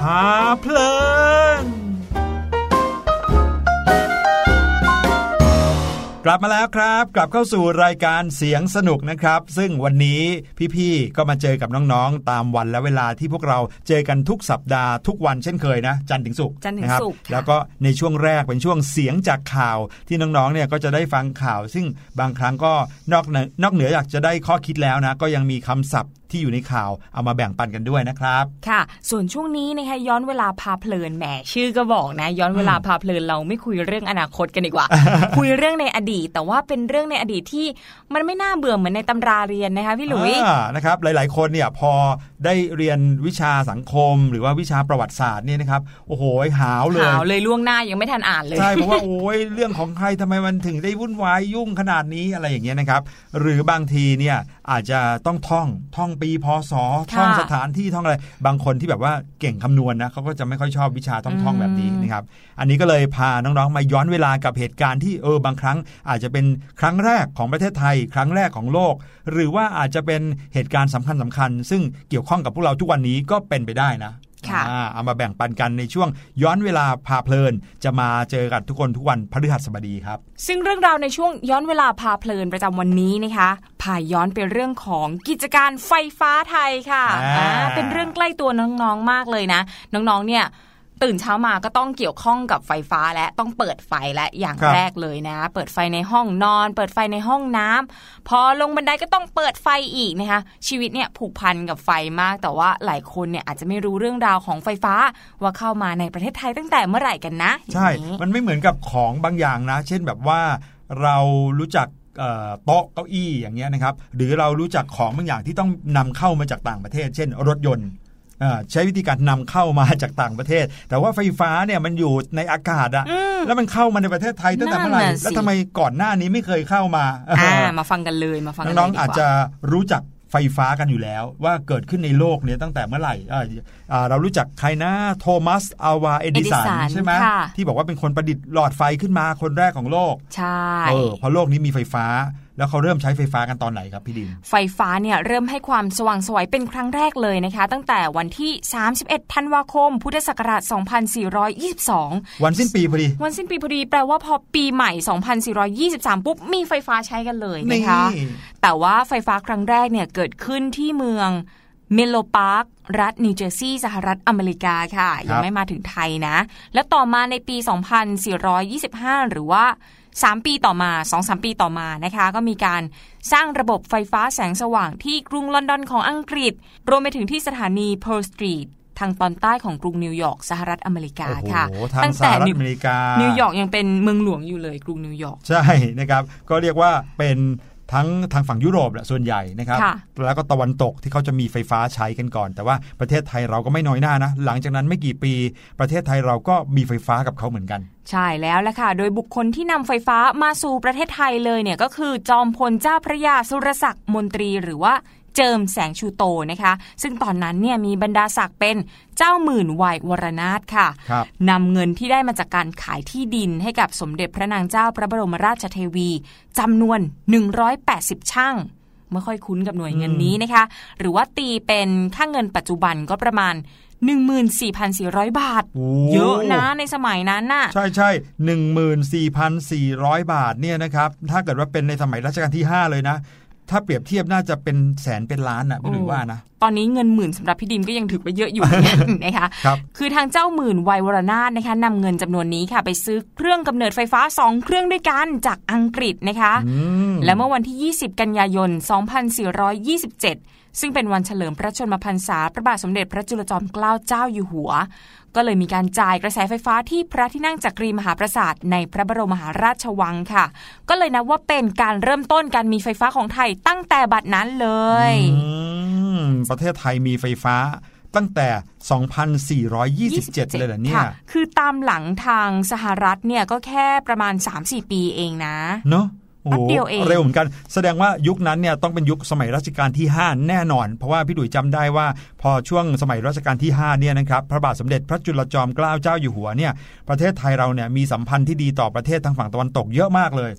พาเพลินกลับมาแล้วครับกลับเข้าสู่รายการเสียงสนุกนะครับซึ่งวันนี้พี่ๆก็มาเจอกับน้องๆตามวันและเวลาที่พวกเราเจอกันทุกสัปดาห์ทุกวันเช่นเคยนะจันทร์ถึงศุกร์นะครับแล้วก็ในช่วงแรกเป็นช่วงเสียงจากข่าวที่น้องๆเนี่ยก็จะได้ฟังข่าวซึ่งบางครั้งก็นอกนอกเหนือจากจะได้ข้อคิดแล้วนะก็ยังมีคำศัพท์ที่อยู่ในข่าวเอามาแบ่งปันกันด้วยนะครับค่ะส่วนช่วงนี้นะคะย้อนเวลาพาเพลินแหมชื่อก็บอกนะย้อนเวลาพาเพลินเราไม่คุยเรื่องอนาคตกันดีกว่า คุยเรื่องในอดีตแต่ว่าเป็นเรื่องในอดีตที่มันไม่น่าเบื่อเหมือนในตำราเรียนนะคะพี่หลุยนะครับหลายๆคนเนี่ยพอได้เรียนวิชาสังคมหรือว่าวิชาประวัติศาสตร์เนี่ยนะครับโอ้โหหาวเลยหาวเลยล่วงหน้ายังไม่ทันอ่านเลยใช่เพราะว่าโอ้ยเรื่องของใครทำไมมันถึงได้วุ่นวายยุ่งขนาดนี้อะไรอย่างเงี้ยนะครับหรือบางทีเนี่ยอาจจะต้องท่องท่องปีพศท่องสถานที่ท่องอะไรบางคนที่แบบว่าเก่งคำนวณ น, นะเขาก็จะไม่ค่อยชอบวิชาท่องๆแบบนี้นะครับอันนี้ก็เลยพาน้องๆมาย้อนเวลากับเหตุการณ์ที่เออบางครั้งอาจจะเป็นครั้งแรกของประเทศไทยครั้งแรกของโลกหรือว่าอาจจะเป็นเหตุการณ์สำคัญสำคัญซึ่งเกี่ยวข้องกับพวกเราทุกวันนี้ก็เป็นไปได้นะเอามาแบ่งปันกันในช่วงย้อนเวลาพาเพลินจะมาเจอกันทุกคนทุกวันพฤหัสบดีครับซึ่งเรื่องราวในช่วงย้อนเวลาพาเพลินประจำวันนี้นะคะพาย้อนไปเรื่องของกิจการไฟฟ้าไทยค่ะเป็นเรื่องใกล้ตัวน้องๆมากเลยนะน้องๆเนี่ยตื่นเช้ามาก็ต้องเกี่ยวข้องกับไฟฟ้าและต้องเปิดไฟและอย่างแรกเลยนะเปิดไฟในห้องนอนเปิดไฟในห้องน้ำพอลงบันไดก็ต้องเปิดไฟอีกนะคะชีวิตเนี่ยผูกพันกับไฟมากแต่ว่าหลายคนเนี่ยอาจจะไม่รู้เรื่องราวของไฟฟ้าว่าเข้ามาในประเทศไทยตั้งแต่เมื่อไหร่กันนะใช่มันไม่เหมือนกับของบางอย่างนะเช่นแบบว่าเรารู้จักโต๊ะเก้าอี้อย่างเงี้ยนะครับหรือเรารู้จักของบางอย่างที่ต้องนำเข้ามาจากต่างประเทศเช่นรถยนต์ใช้วิธีการนำเข้ามาจากต่างประเทศแต่ว่าไฟฟ้าเนี่ยมันอยู่ในอากาศอะแล้วมันเข้ามาในประเทศไทยตั้งแต่เมื่อไหร่แล้วทำไมก่อนหน้านี้ไม่เคยเข้ามามาฟังกันเลยมาฟังกันน้องๆอาจจะรู้จักไฟฟ้ากันอยู่แล้วว่าเกิดขึ้นในโลกเนี่ยตั้งแต่เมื่อไหร่เรารู้จักใครนะโทมัสอัลวาเอดิสันใช่ไหมที่บอกว่าเป็นคนประดิษฐ์หลอดไฟขึ้นมาคนแรกของโลกใช่เออพอโลกนี้มีไฟฟ้าแล้วเขาเริ่มใช้ไฟฟ้ากันตอนไหนครับพี่ดินไฟฟ้าเนี่ยเริ่มให้ความสว่างสวยเป็นครั้งแรกเลยนะคะตั้งแต่วันที่สามสิบเอ็ดธันวาคมพุทธศักราชสองพันสี่ร้อยยี่สิบสองวันสิ้นปีพอดีวันสิ้นปีพอดีแปลว่าพอปีใหม่สองพันสี่ร้อยยี่สิบสามปุ๊บมีไฟฟ้าใช้กันเลยนะคะแต่ว่าไฟฟ้าครั้งแรกเนี่ยเกิดขึ้นที่เมืองเมโลพาร์ครัฐนิวเจอร์ซีย์สหรัฐอเมริกาค่ะยังไม่มาถึงไทยนะแล้วต่อมาในปีสองพันสี่ร้อยยี่สิบห้าหรือว่าสามปีต่อมา สองถึงสาม ปีต่อมานะคะก็มีการสร้างระบบไฟฟ้าแสงสว่างที่กรุงลอนดอนของอังกฤษรวมไปถึงที่สถานี Pearl Street ทางตอนใต้ของกรุงนิวยอร์กสหรัฐอเมริกาค่ะตั้งแต่นิวยอร์กยังเป็นเมืองหลวงอยู่เลยกรุงนิวยอร์กใช่นะครับก็เรียกว่าเป็นทั้งทางฝั่งยุโรปแหละส่วนใหญ่นะครับแล้วก็ตะวันตกที่เขาจะมีไฟฟ้าใช้กันก่อนแต่ว่าประเทศไทยเราก็ไม่น้อยหน้านะหลังจากนั้นไม่กี่ปีประเทศไทยเราก็มีไฟฟ้ากับเขาเหมือนกันใช่แล้วล่ะค่ะโดยบุคคลที่นำไฟฟ้ามาสู่ประเทศไทยเลยเนี่ยก็คือจอมพลเจ้าพระยาสุรศักดิ์มนตรีหรือว่าเจิมแสงชูโตนะคะซึ่งตอนนั้นเนี่ยมีบรรดาศักดิ์เป็นเจ้าหมื่นวัยวรนาถค่ะนำเงินที่ได้มาจากการขายที่ดินให้กับสมเด็จพระนางเจ้าพระบรมราชเทวีจำนวนหนึ่งร้อยแปดสิบช่างไม่ค่อยคุ้นกับหน่วยเงินนี้นะคะหรือว่าตีเป็นค่าเงินปัจจุบันก็ประมาณหนึ่งหมื่นสี่พันสี่ร้อย บาทเยอะนะในสมัยนั้นน่ะใช่ๆ หนึ่งหมื่นสี่พันสี่ร้อย บาทเนี่ยนะครับถ้าเกิดว่าเป็นในสมัยรัชกาลที่ห้าเลยนะถ้าเปรียบเทียบน่าจะเป็นแสนเป็นล้านน่ะพี่หลุยว่านะตอนนี้เงินหมื่นสำหรับพี่ดิมก็ยังถือว่าเยอะอยู่ นะคะคือทางเจ้าหมื่นวัยวรนาถนะคะนำเงินจำนวนนี้ค่ะไปซื้อเครื่องกำเนิดไฟฟ้าสองเครื่องด้วยกันจากอังกฤษนะคะและเมื่อวันที่ยี่สิบกันยายนสองพันสี่ร้อยยี่สิบเจ็ดซึ่งเป็นวันเฉลิมพระชนมพรรษาพระบาทสมเด็จพระจุลจอมเกล้าเจ้าอยู่หัวก็เลยมีการจ่ายกระแสไฟฟ้าที่พระที่นั่งจักรีมหาปราสาทในพระบรมมหาราชวังค่ะก็เลยนับว่าเป็นการเริ่มต้นการมีไฟฟ้าของไทยตั้งแต่บัดนั้นเลยประเทศไทยมีไฟฟ้าตั้งแต่สองพันสี่ร้อยยี่สิบเจ็ดเลยเหรอเนี่ยคือตามหลังทางสหรัฐเนี่ยก็แค่ประมาณ สามถึงสี่ ปีเองนะเนาะเดียวเองเร็วเหมือนกันแสดงว่ายุคนั้นเนี่ยต้องเป็นยุคสมัยรัชกาลที่ห้าแน่นอนเพราะว่าพี่ดุยจำได้ว่าพอช่วงสมัยรัชกาลที่ห้าเนี่ยนะครับพระบาทสมเด็จพระจุลจอมเกล้าเจ้าอยู่หัวเนี่ยประเทศไทยเราเนี่ยมีสัมพันธ์ที่ดีต่อประเทศทางฝั่งตะวันตกเยอะมากเลย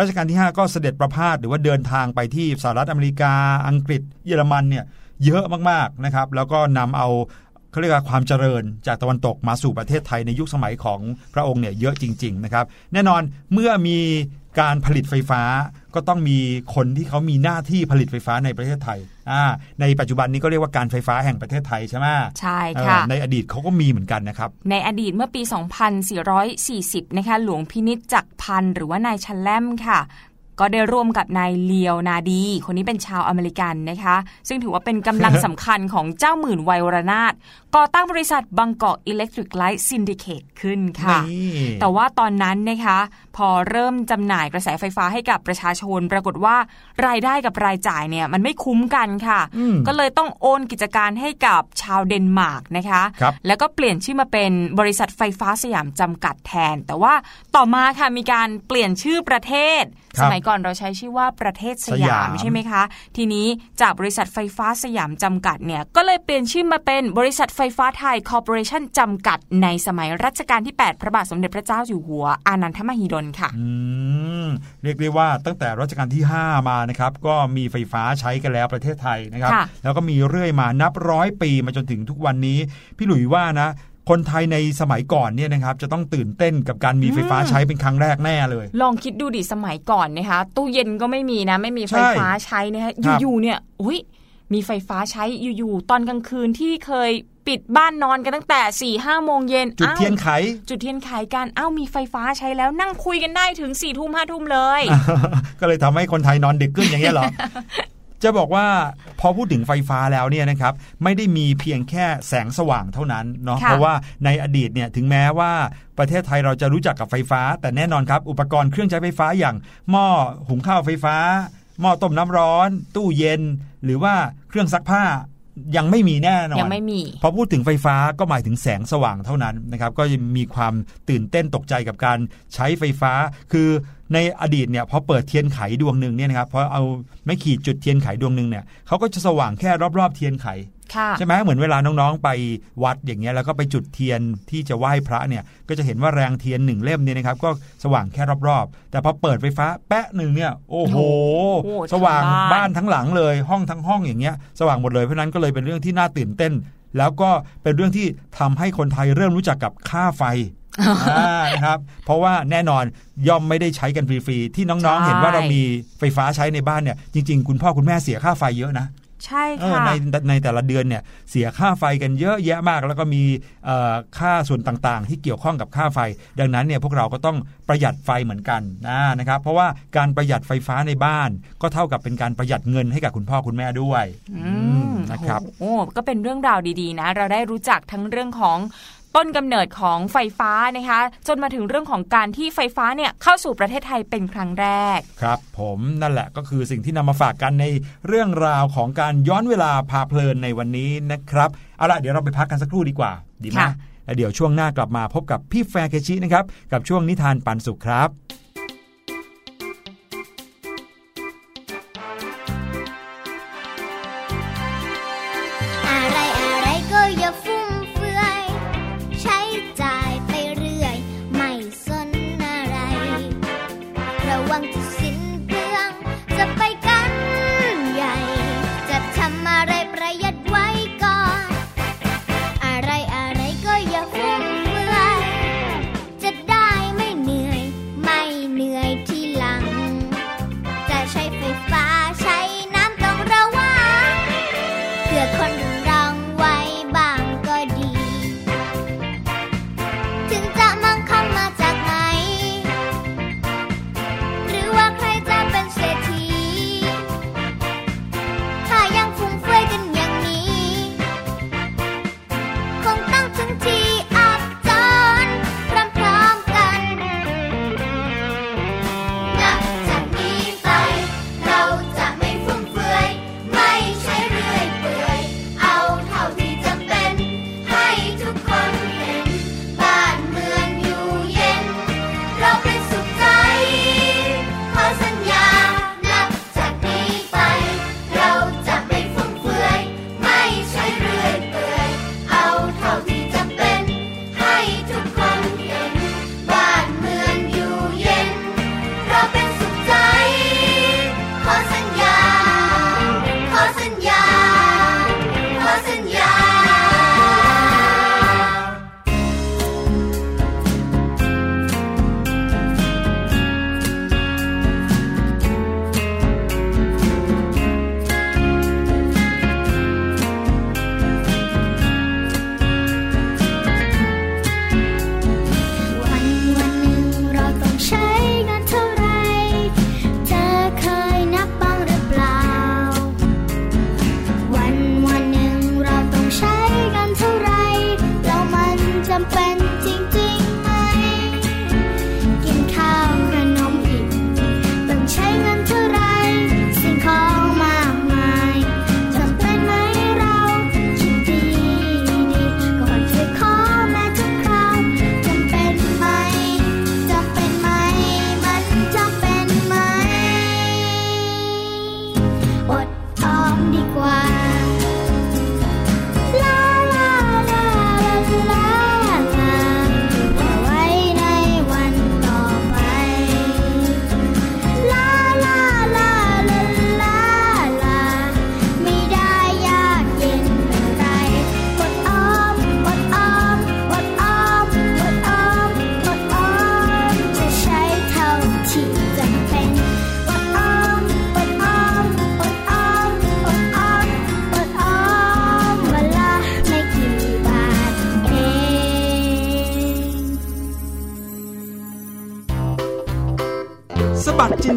รัชกาลที่ห้าก็เสด็จประพาสหรือว่าเดินทางไปที่สหรัฐอเมริกาอังกฤษเยอรมันเนี่ยเยอะมากๆนะครับแล้วก็นำเอา เขาเรียกว่าความเจริญจากตะวันตกมาสู่ประเทศไทยในยุคสมัยของพระองค์เนี่ยเยอะจริงๆนะครับแน่นอนเมื่อมีการผลิตไฟฟ้าก็ต้องมีคนที่เขามีหน้าที่ผลิตไฟฟ้าในประเทศไทยในปัจจุบันนี้ก็เรียกว่าการไฟฟ้าแห่งประเทศไทยใช่ไหมใช่ค่ะในอดีตเขาก็มีเหมือนกันนะครับในอดีตเมื่อปีสองพันสี่ร้อยสี่สิบนะคะหลวงพินิจจักรพันธ์หรือว่านายชันแลมค่ะก็ได้ร่วมกับนายเลียวนาดีคนนี้เป็นชาวอเมริกันนะคะซึ่งถือว่าเป็นกำลังสำคัญของเจ้าหมื่นไวโรนาถก่อตั้งบริษัทบังกอกอิเล็กทริกไลท์ซินดิเคตขึ้นค่ะแต่ว่าตอนนั้นนะคะพอเริ่มจำหน่ายกระแสไฟฟ้าให้กับประชาชนปรากฏว่ารายได้กับรายจ่ายเนี่ยมันไม่คุ้มกันค่ะก็เลยต้องโอนกิจการให้กับชาวเดนมาร์กนะคะแล้วก็เปลี่ยนชื่อมาเป็นบริษัทไฟฟ้าสยามจำกัดแทนแต่ว่าต่อมาค่ะมีการเปลี่ยนชื่อประเทศสมัยก่อนเราใช้ชื่อว่าประเทศสยามใช่ไหมคะทีนี้จากบริษัทไฟฟ้าสยามจำกัดเนี่ยก็เลยเปลี่ยนชื่อมาเป็นบริษัทไฟฟ้าไทยคอร์ปอเรชั่นจำกัดในสมัยรัชกาลที่แปดพระบาทสมเด็จพระเจ้าอยู่หัวอานันทมหิดลค่ะอืมเรียกได้ว่าตั้งแต่รัชกาลที่ห้ามานะครับก็มีไฟฟ้าใช้กันแล้วประเทศไทยนะครับแล้วก็มีเรื่อยมานับร้อยปีมาจนถึงทุกวันนี้พี่หลุยว่านะคนไทยในสมัยก่อนเนี่ยนะครับจะต้องตื่นเต้นกับการมีไฟฟ้าใช้เป็นครั้งแรกแน่เลยลองคิดดูดิสมัยก่อนนะคะตู้เย็นก็ไม่มีนะไม่มีไฟฟ้าใช้นะคะอยู่ๆเนี่ยอุ๊ยมีไฟฟ้าใช้อยู่ๆตอนกลางคืนที่เคยปิดบ้านนอนกันตั้งแต่ สี่ห้า โมงเย็นจุดเทียนไขจุดเทียนไขกันอ้าวมีไฟฟ้าใช้แล้วนั่งคุยกันได้ถึง สี่ ทุ่ม ห้า ทุ่มเลย ก็เลยทำให้คนไทยนอนดึกขึ้นอย่างเงี้ยเหรอ จะบอกว่าพอพูดถึงไฟฟ้าแล้วเนี่ยนะครับไม่ได้มีเพียงแค่แสงสว่างเท่านั้นเนาะเพราะว่าในอดีตเนี่ยถึงแม้ว่าประเทศไทยเราจะรู้จักกับไฟฟ้าแต่แน่นอนครับอุปกรณ์เครื่องใช้ไฟฟ้าอย่างหม้อหุงข้าวไฟฟ้าหม้อต้มน้ำร้อนตู้เย็นหรือว่าเครื่องซักผ้ายังไม่มีแน่นอนยังไม่มีพอพูดถึงไฟฟ้าก็หมายถึงแสงสว่างเท่านั้นนะครับก็มีความตื่นเต้นตกใจกับการใช้ไฟฟ้าคือในอดีตเนี่ยพอเปิดเทียนไขดวงนึงเนี่ยนะครับพอเอาไม้ขีดจุดเทียนไขดวงนึงเนี่ยเขาก็จะสว่างแค่รอบๆเทียนไขใช่ไหมเหมือนเวลาน้องๆไปวัดอย่างเงี้ยแล้วก็ไปจุดเทียนที่จะไหว้พระเนี่ยก็จะเห็นว่าแรงเทียนหนึ่งเล่มเนี่ยนะครับก็สว่างแค่รอบๆแต่พอเปิดไฟฟ้าแป๊ะหนึ่งเนี่ยโอ้โหสว่างบ้านทั้งหลังเลยห้องทั้งห้องอย่างเงี้ยสว่างหมดเลยเพราะนั้นก็เลยเป็นเรื่องที่น่าตื่นเต้นแล้วก็เป็นเรื่องที่ทำให้คนไทยเริ่มรู้จักกับค่าไฟนะครับเพราะว่าแน่นอนย่อมไม่ได้ใช้กันฟรีๆที่น้องๆเห็นว่าเรามีไฟฟ้าใช้ในบ้านเนี่ยจริงๆคุณพ่อคุณแม่เสียค่าไฟเยอะนะใช่ค่ะในในแต่ละเดือนเนี่ยเสียค่าไฟกันเยอะแยะมากแล้วก็มีค่าส่วนต่างๆที่เกี่ยวข้องกับค่าไฟดังนั้นเนี่ยพวกเราก็ต้องประหยัดไฟเหมือนกันนะครับเพราะว่าการประหยัดไฟฟ้าในบ้านก็เท่ากับเป็นการประหยัดเงินให้กับคุณพ่อคุณแม่ด้วยนะครับโอ้ก็เป็นเรื่องราวดีๆนะเราได้รู้จักทั้งเรื่องของต้นกำเนิดของไฟฟ้านะคะจนมาถึงเรื่องของการที่ไฟฟ้าเนี่ยเข้าสู่ประเทศไทยเป็นครั้งแรกครับผมนั่นแหละก็คือสิ่งที่นำมาฝากกันในเรื่องราวของการย้อนเวลาพาเพลินในวันนี้นะครับเอาล่ะเดี๋ยวเราไปพักกันสักครู่ดีกว่าดีไหมแล้วเดี๋ยวช่วงหน้ากลับมาพบกับพี่แฟร์เคชินะครับกับช่วงนิทานปันสุขครับ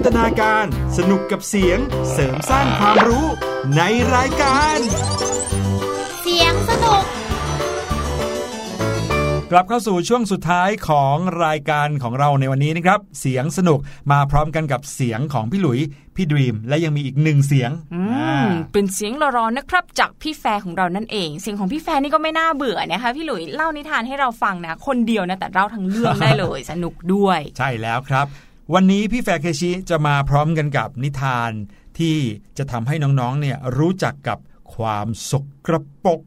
ตนาการสนุกกับเสียงเสริมสร้างความรู้ในรายการเสียงสนุกกลับเข้าสู่ช่วงสุดท้ายของรายการของเราในวันนี้นะครับเสียงสนุกมาพร้อมกันกับเสียงของพี่หลุยพี่ดรีมและยังมีอีกหนึ่งเสียงเป็นเสียงร้อนๆนะครับจากพี่แฟร์ของเรานั่นเองเสียงของพี่แฟร์นี่ก็ไม่น่าเบื่อนะคะพี่หลุยเล่านิทานให้เราฟังนะคนเดียวนะแต่เล่าทั้งเรื่อง ได้เลยสนุกด้วยใช่แล้วครับวันนี้พี่แฟร์เคชิจะมาพร้อมกันกับนิทานที่จะทำให้น้องๆเนี่ยรู้จักกับความสกปรก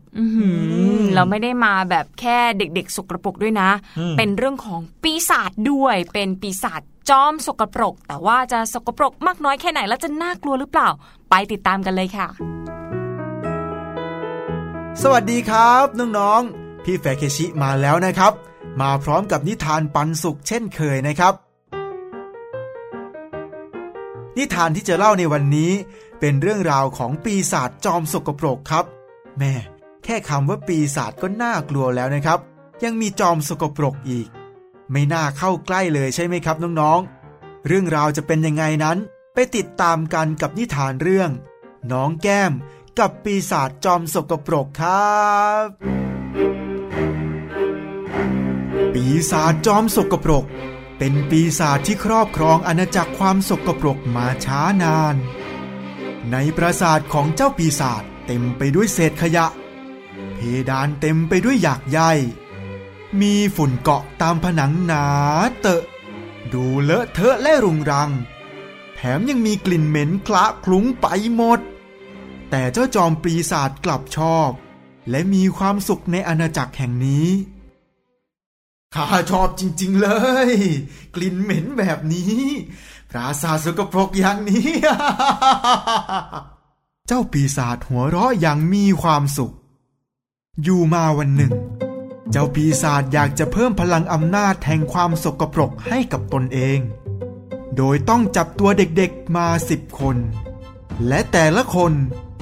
เราไม่ได้มาแบบแค่เด็กๆสกปรกด้วยนะเป็นเรื่องของปีศาจด้วยเป็นปีศาจจอมสกปรกแต่ว่าจะสกปรกมากน้อยแค่ไหนและจะน่ากลัวหรือเปล่าไปติดตามกันเลยค่ะสวัสดีครับน้องๆพี่แฟร์เคชิมาแล้วนะครับมาพร้อมกับนิทานปันสุขเช่นเคยนะครับนิทานที่จะเล่าในวันนี้เป็นเรื่องราวของปีศาจจอมสกปรกครับแม่แค่คำว่าปีศาจก็น่ากลัวแล้วนะครับยังมีจอมสกปรกอีกไม่น่าเข้าใกล้เลยใช่ไหมครับน้องๆเรื่องราวจะเป็นยังไงนั้นไปติดตามกันกับนิทานเรื่องน้องแก้มกับปีศาจจอมสกปรกครับปีศาจจอมสกปรกเป็นปีศาจที่ครอบครองอาณาจักรความสกปรกมาช้านานในปราสาทของเจ้าปีศาจเต็มไปด้วยเศษขยะเพดานเต็มไปด้วยหยากใยมีฝุ่นเกาะตามผนังหนาเตอะดูเลอะเทอะและรุงรังแถมยังมีกลิ่นเหม็นคละคลุ้งไปหมดแต่เจ้าจอมปีศาจกลับชอบและมีความสุขในอาณาจักรแห่งนี้ข้าชอบจริงๆเลยกลิ่นเหม็นแบบนี้ปราสาทสกปรกอย่างนี้ เจ้าปีศาจหัวเราะอย่างมีความสุขอยู่มาวันหนึ่งเจ้าปีศาจอยากจะเพิ่มพลังอำนาจแห่งความสกปรกให้กับตนเองโดยต้องจับตัวเด็กๆมาสิบคนและแต่ละคน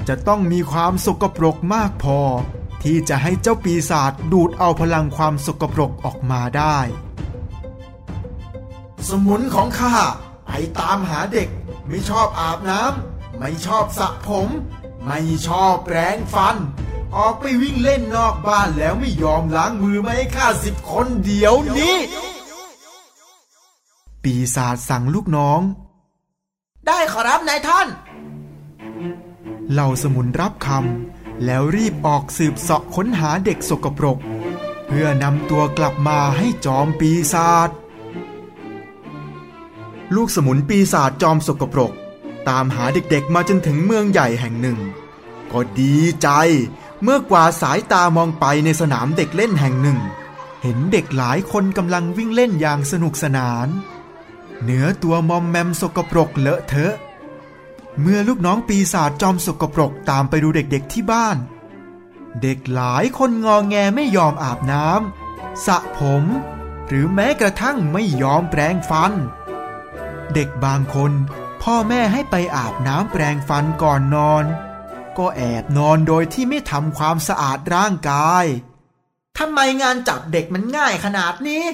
จะต้องมีความสกปรกมากพอที่จะให้เจ้าปีศาจดูดเอาพลังความสกปรกออกมาได้สมุนของข้าไปตามหาเด็กไม่ชอบอาบน้ำไม่ชอบสระผมไม่ชอบแปรงฟันออกไปวิ่งเล่นนอกบ้านแล้วไม่ยอมล้างมือมาให้ข้าสิบคนเดี๋ยวนี้ปีศาจสั่งลูกน้องได้ขอรับนายท่านเหล่าสมุนรับคำแล้วรีบออกสืบเสาะค้นหาเด็กสกปรกเพื่อนำตัวกลับมาให้จอมปีศาจลูกสมุนปีศาจจอมสกปรกตามหาเด็กๆมาจนถึงเมืองใหญ่แห่งหนึ่งก็ดีใจเมื่อกว่าสายตามองไปในสนามเด็กเล่นแห่งหนึ่งเห็นเด็กหลายคนกำลังวิ่งเล่นอย่างสนุกสนานเหนือตัวมอมแมมสกปรกเลอะเทอะเมื่อลูกน้องปีศาจจอมสกปรกตามไปดูเด็กๆที่บ้านเด็กหลายคนงอแงไม่ยอมอาบน้ำสระผมหรือแม้กระทั่งไม่ยอมแปรงฟันเด็กบางคนพ่อแม่ให้ไปอาบน้ำแปรงฟันก่อนนอนก็แอบนอนโดยที่ไม่ทำความสะอาดร่างกายทำไมงานจับเด็กมันง่ายขนาดนี้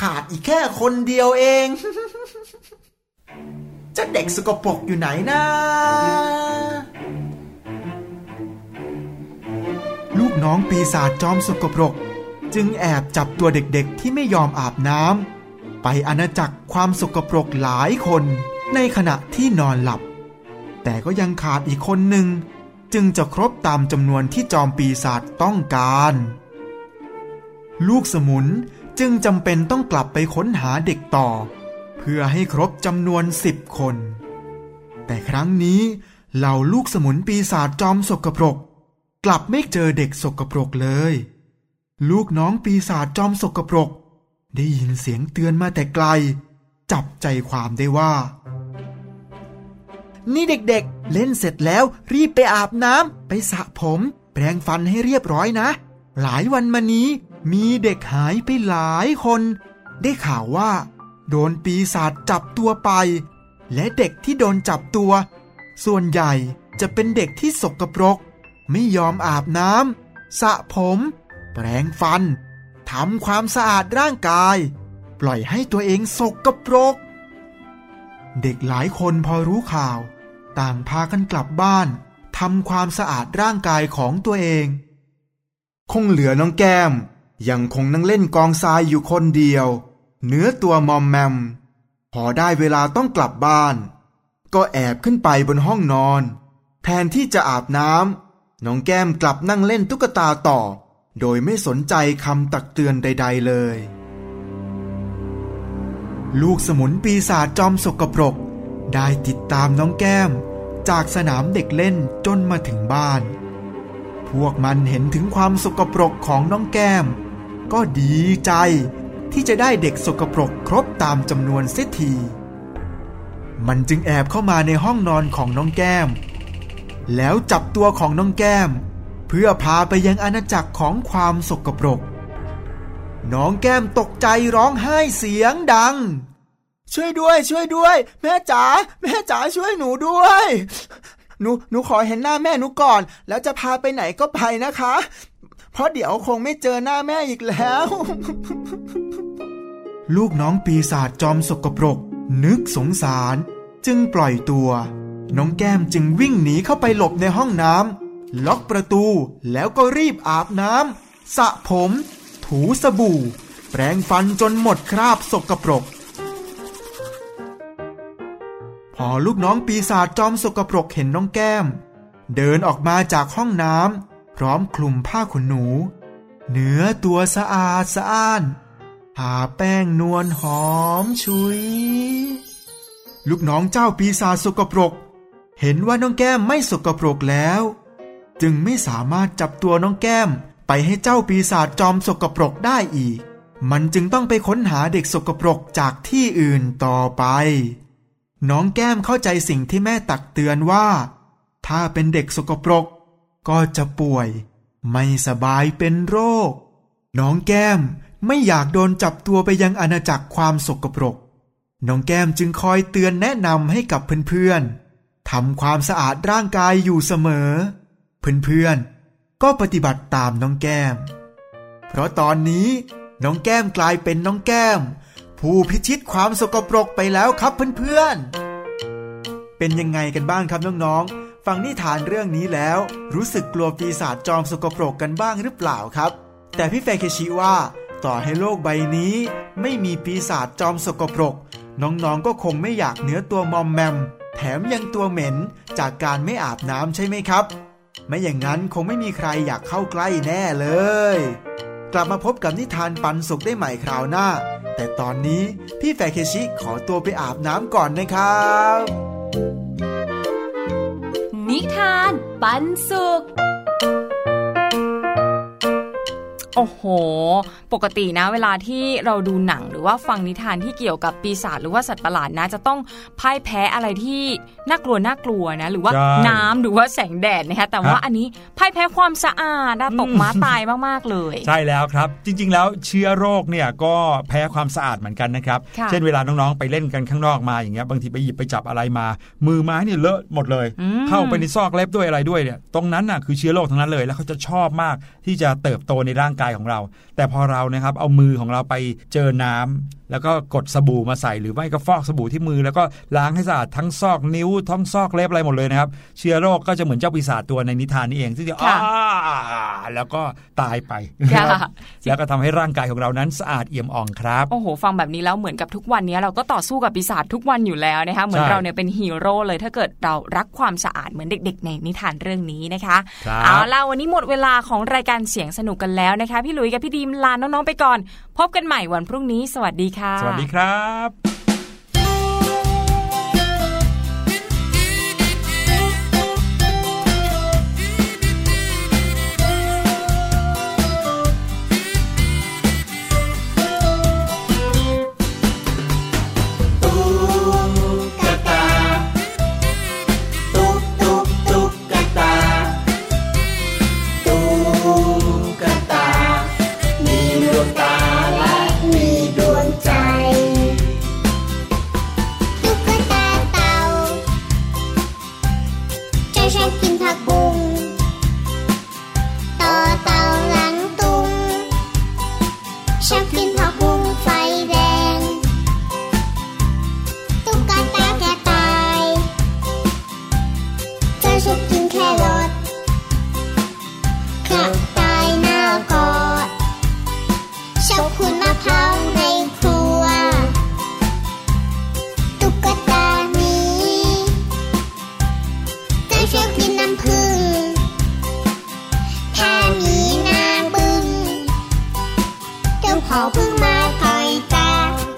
ขาดอีกแค่คนเดียวเองจะเด็กสกปรกอยู่ไหนนะลูกน้องปีศาจจอมสกปรกจึงแอบจับตัวเด็กๆที่ไม่ยอมอาบน้ำไปอาณาจักรความสกปรกหลายคนในขณะที่นอนหลับแต่ก็ยังขาดอีกคนหนึ่งจึงจะครบตามจำนวนที่จอมปีศาจต้องการลูกสมุนจึงจำเป็นต้องกลับไปค้นหาเด็กต่อเพื่อให้ครบจำนวนสิบคนแต่ครั้งนี้เหล่าลูกสมุนปีศาจจอมสกปรกกลับไม่เจอเด็กสกปรกเลยลูกน้องปีศาจจอมสกปรกได้ยินเสียงเตือนมาแต่ไกลจับใจความได้ว่านี่เด็กๆเล่นเสร็จแล้วรีบไปอาบน้ำไปสระผมแปรงฟันให้เรียบร้อยนะหลายวันมานี้มีเด็กหายไปหลายคนได้ข่าวว่าโดนปีศาจจับตัวไปและเด็กที่โดนจับตัวส่วนใหญ่จะเป็นเด็กที่สกปรกไม่ยอมอาบน้ำสระผมแปรงฟันทำความสะอาดร่างกายปล่อยให้ตัวเองสกปรก เด็กหลายคนพอรู้ข่าวต่างพากันกลับบ้านทำความสะอาดร่างกายของตัวเองคงเหลือน้องแก้มยังคงนั่งเล่นกองทรายอยู่คนเดียวเนื้อตัวมอมแมมพอได้เวลาต้องกลับบ้านก็แอบขึ้นไปบนห้องนอนแทนที่จะอาบน้ำน้องแก้มกลับนั่งเล่นตุ๊กตาต่อโดยไม่สนใจคำตักเตือนใดๆเลยลูกสมุนปีศาจจอมสกปรกได้ติดตามน้องแก้มจากสนามเด็กเล่นจนมาถึงบ้านพวกมันเห็นถึงความสกปรกของน้องแก้มก็ดีใจที่จะได้เด็กสกปรกครบตามจำนวนเสียทีมันจึงแอบเข้ามาในห้องนอนของน้องแก้มแล้วจับตัวของน้องแก้มเพื่อพาไปยังอาณาจักรของความสกปรกน้องแก้มตกใจร้องไห้เสียงดังช่วยด้วยช่วยด้วยแม่จ๋าแม่จ๋าช่วยหนูด้วยหนูหนูขอเห็นหน้าแม่หนูก่อนแล้วจะพาไปไหนก็ไปนะคะเพราะเดี๋ยวคงไม่เจอหน้าแม่อีกแล้วลูกน้องปีศาจจอมสกปรกนึกสงสารจึงปล่อยตัวน้องแก้มจึงวิ่งหนีเข้าไปหลบในห้องน้ำล็อกประตูแล้วก็รีบอาบน้ำสระผมถูสบู่แปรงฟันจนหมดคราบสกปรกพอลูกน้องปีศาจจอมสกปรกเห็นน้องแก้มเดินออกมาจากห้องน้ำพร้อมคลุมผ้าขนหนูเนื้อตัวสะอาดสะอ้านหาแป้งนวลหอมชุยลูกน้องเจ้าปีศาจสกปรกเห็นว่าน้องแก้มไม่สกปรกแล้วจึงไม่สามารถจับตัวน้องแก้มไปให้เจ้าปีศาจจอมสกปรกได้อีกมันจึงต้องไปค้นหาเด็กสกปรกจากที่อื่นต่อไปน้องแก้มเข้าใจสิ่งที่แม่ตักเตือนว่าถ้าเป็นเด็กสกปรกก็จะป่วยไม่สบายเป็นโรคน้องแก้มไม่อยากโดนจับตัวไปยังอาณาจักรความสกปรกน้องแก้มจึงคอยเตือนแนะนำให้กับเพื่อนๆทำความสะอาดร่างกายอยู่เสมอเพื่อนๆก็ปฏิบัติตามน้องแก้มเพราะตอนนี้น้องแก้มกลายเป็นน้องแก้มผู้พิชิตความสกปรกไปแล้วครับเพื่อนๆเป็นยังไงกันบ้างครับน้องๆฟังนิทานเรื่องนี้แล้วรู้สึกกลัวปีศาจจอมสกปรกกันบ้างหรือเปล่าครับแต่พี่เฟคชิว่าต่อให้โลกใบนี้ไม่มีปีศาจจอมสกปรกน้องๆก็คงไม่อยากเนื้อตัวมอมแมมแถมยังตัวเหม็นจากการไม่อาบน้ำใช่ไหมครับไม่อย่างนั้นคงไม่มีใครอยากเข้าใกล้แน่เลยกลับมาพบกับนิทานปันสุขได้ใหม่คราวหน้าแต่ตอนนี้พี่แฟเคชิขอตัวไปอาบน้ำก่อนนะครับนิทานปันสุขโอ้โหปกตินะเวลาที่เราดูหนังหรือว่าฟังนิทานที่เกี่ยวกับปีศาจหรือว่าสัตว์ประหลาดนะจะต้องพ่ายแพ้อะไรที่น่ากลัวน่ากลัวนะหรือว่าน้ำหรือว่าแสงแดดนะคะแต่ว่าอันนี้พ่ายแพ้ความสะอาดตกม้าตายมากๆเลยใช่แล้วครับจริงๆแล้วเชื้อโรคเนี่ยก็แพ้ความสะอาดเหมือนกันนะครับเช่นเวลาน้องๆไปเล่นกันข้างนอกมาอย่างเงี้ยบางทีไปหยิบไปจับอะไรมามือไม้เนี่ยเลอะหมดเลยเข้าไปในซอกเล็บด้วยอะไรด้วยเนี่ยตรงนั้นน่ะคือเชื้อโรคทั้งนั้นเลยแล้วเขาจะชอบมากที่จะเติบโตในร่างกายของเราแต่พอเรานะครับเอามือของเราไปเจอน้ำแล้วก็กดสบู่มาใส่หรือไม่ก็ฟอกสบู่ที่มือแล้วก็ล้างให้สะอาดทั้งซอกนิ้วทั้งซอกเล็บอะไรหมดเลยนะครับเชื้อโรคก็จะเหมือนเจ้าปีศาจตัวในนิทานนี่เองซึ่งจะอ้าแล้วก็ตายไปแล้วก็ทำให้ร่างกายของเรานั้นสะอาดเอี่ยมอ่องครับโอ้โหฟังแบบนี้แล้วเหมือนกับทุกวันนี้เราก็ต่อสู้กับปีศาจทุกวันอยู่แล้วนะคะเหมือนเราเนี่ยเป็นฮีโร่เลยถ้าเกิดเรารักความสะอาดเหมือนเด็กๆในนิทานเรื่องนี้นะคะเอาล่ะวันนี้หมดเวลาของรายการเสียงสนุกกันแล้วนะคะพี่หลุยส์กับพี่ดีมลาน้องๆไปก่อนพบกันใหม่วันพรุ่งนี้สวัสดีค่ะสวัสดีครับ เที่ยวกินน้ำผึ้งถ้ามีนางบึ้งเจ้าขอพึ่งมาต่อยตา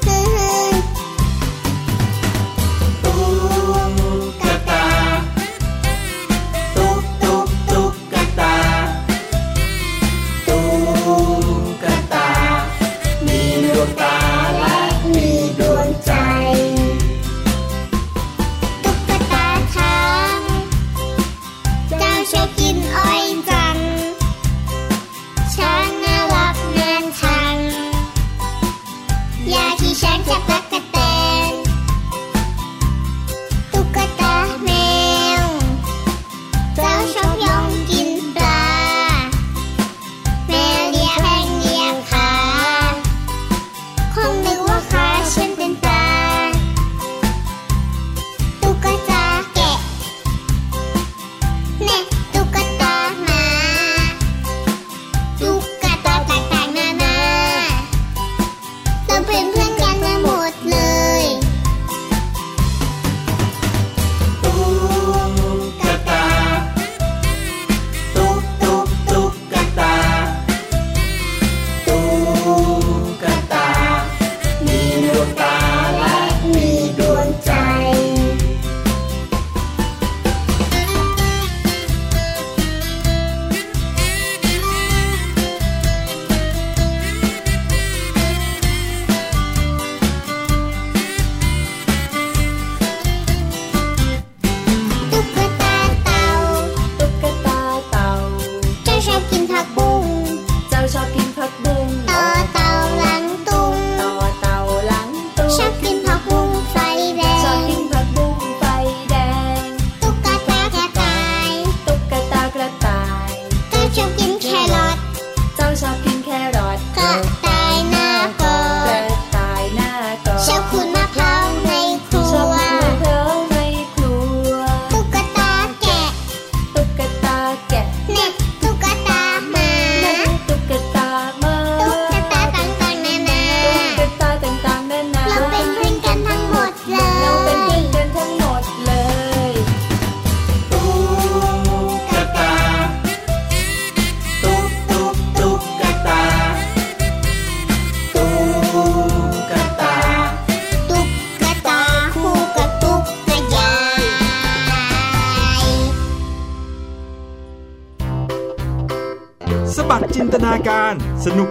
ฮึฮึตุ๊กตาตุ๊กตุ๊กตุ๊กตาตุ๊กตามีดวงตาและมีดวงใจชอบกินอ้อยจังช้างน่ารักงานชังยาที่ช้างจะตักกะแตนตุ๊กตาแมวเจ้าชอบยองกินปลาแมวเลียแข้งเลียขาคงนึกว่าขาฉันเป็นปลาตุ๊กตาแกะแน่สนุก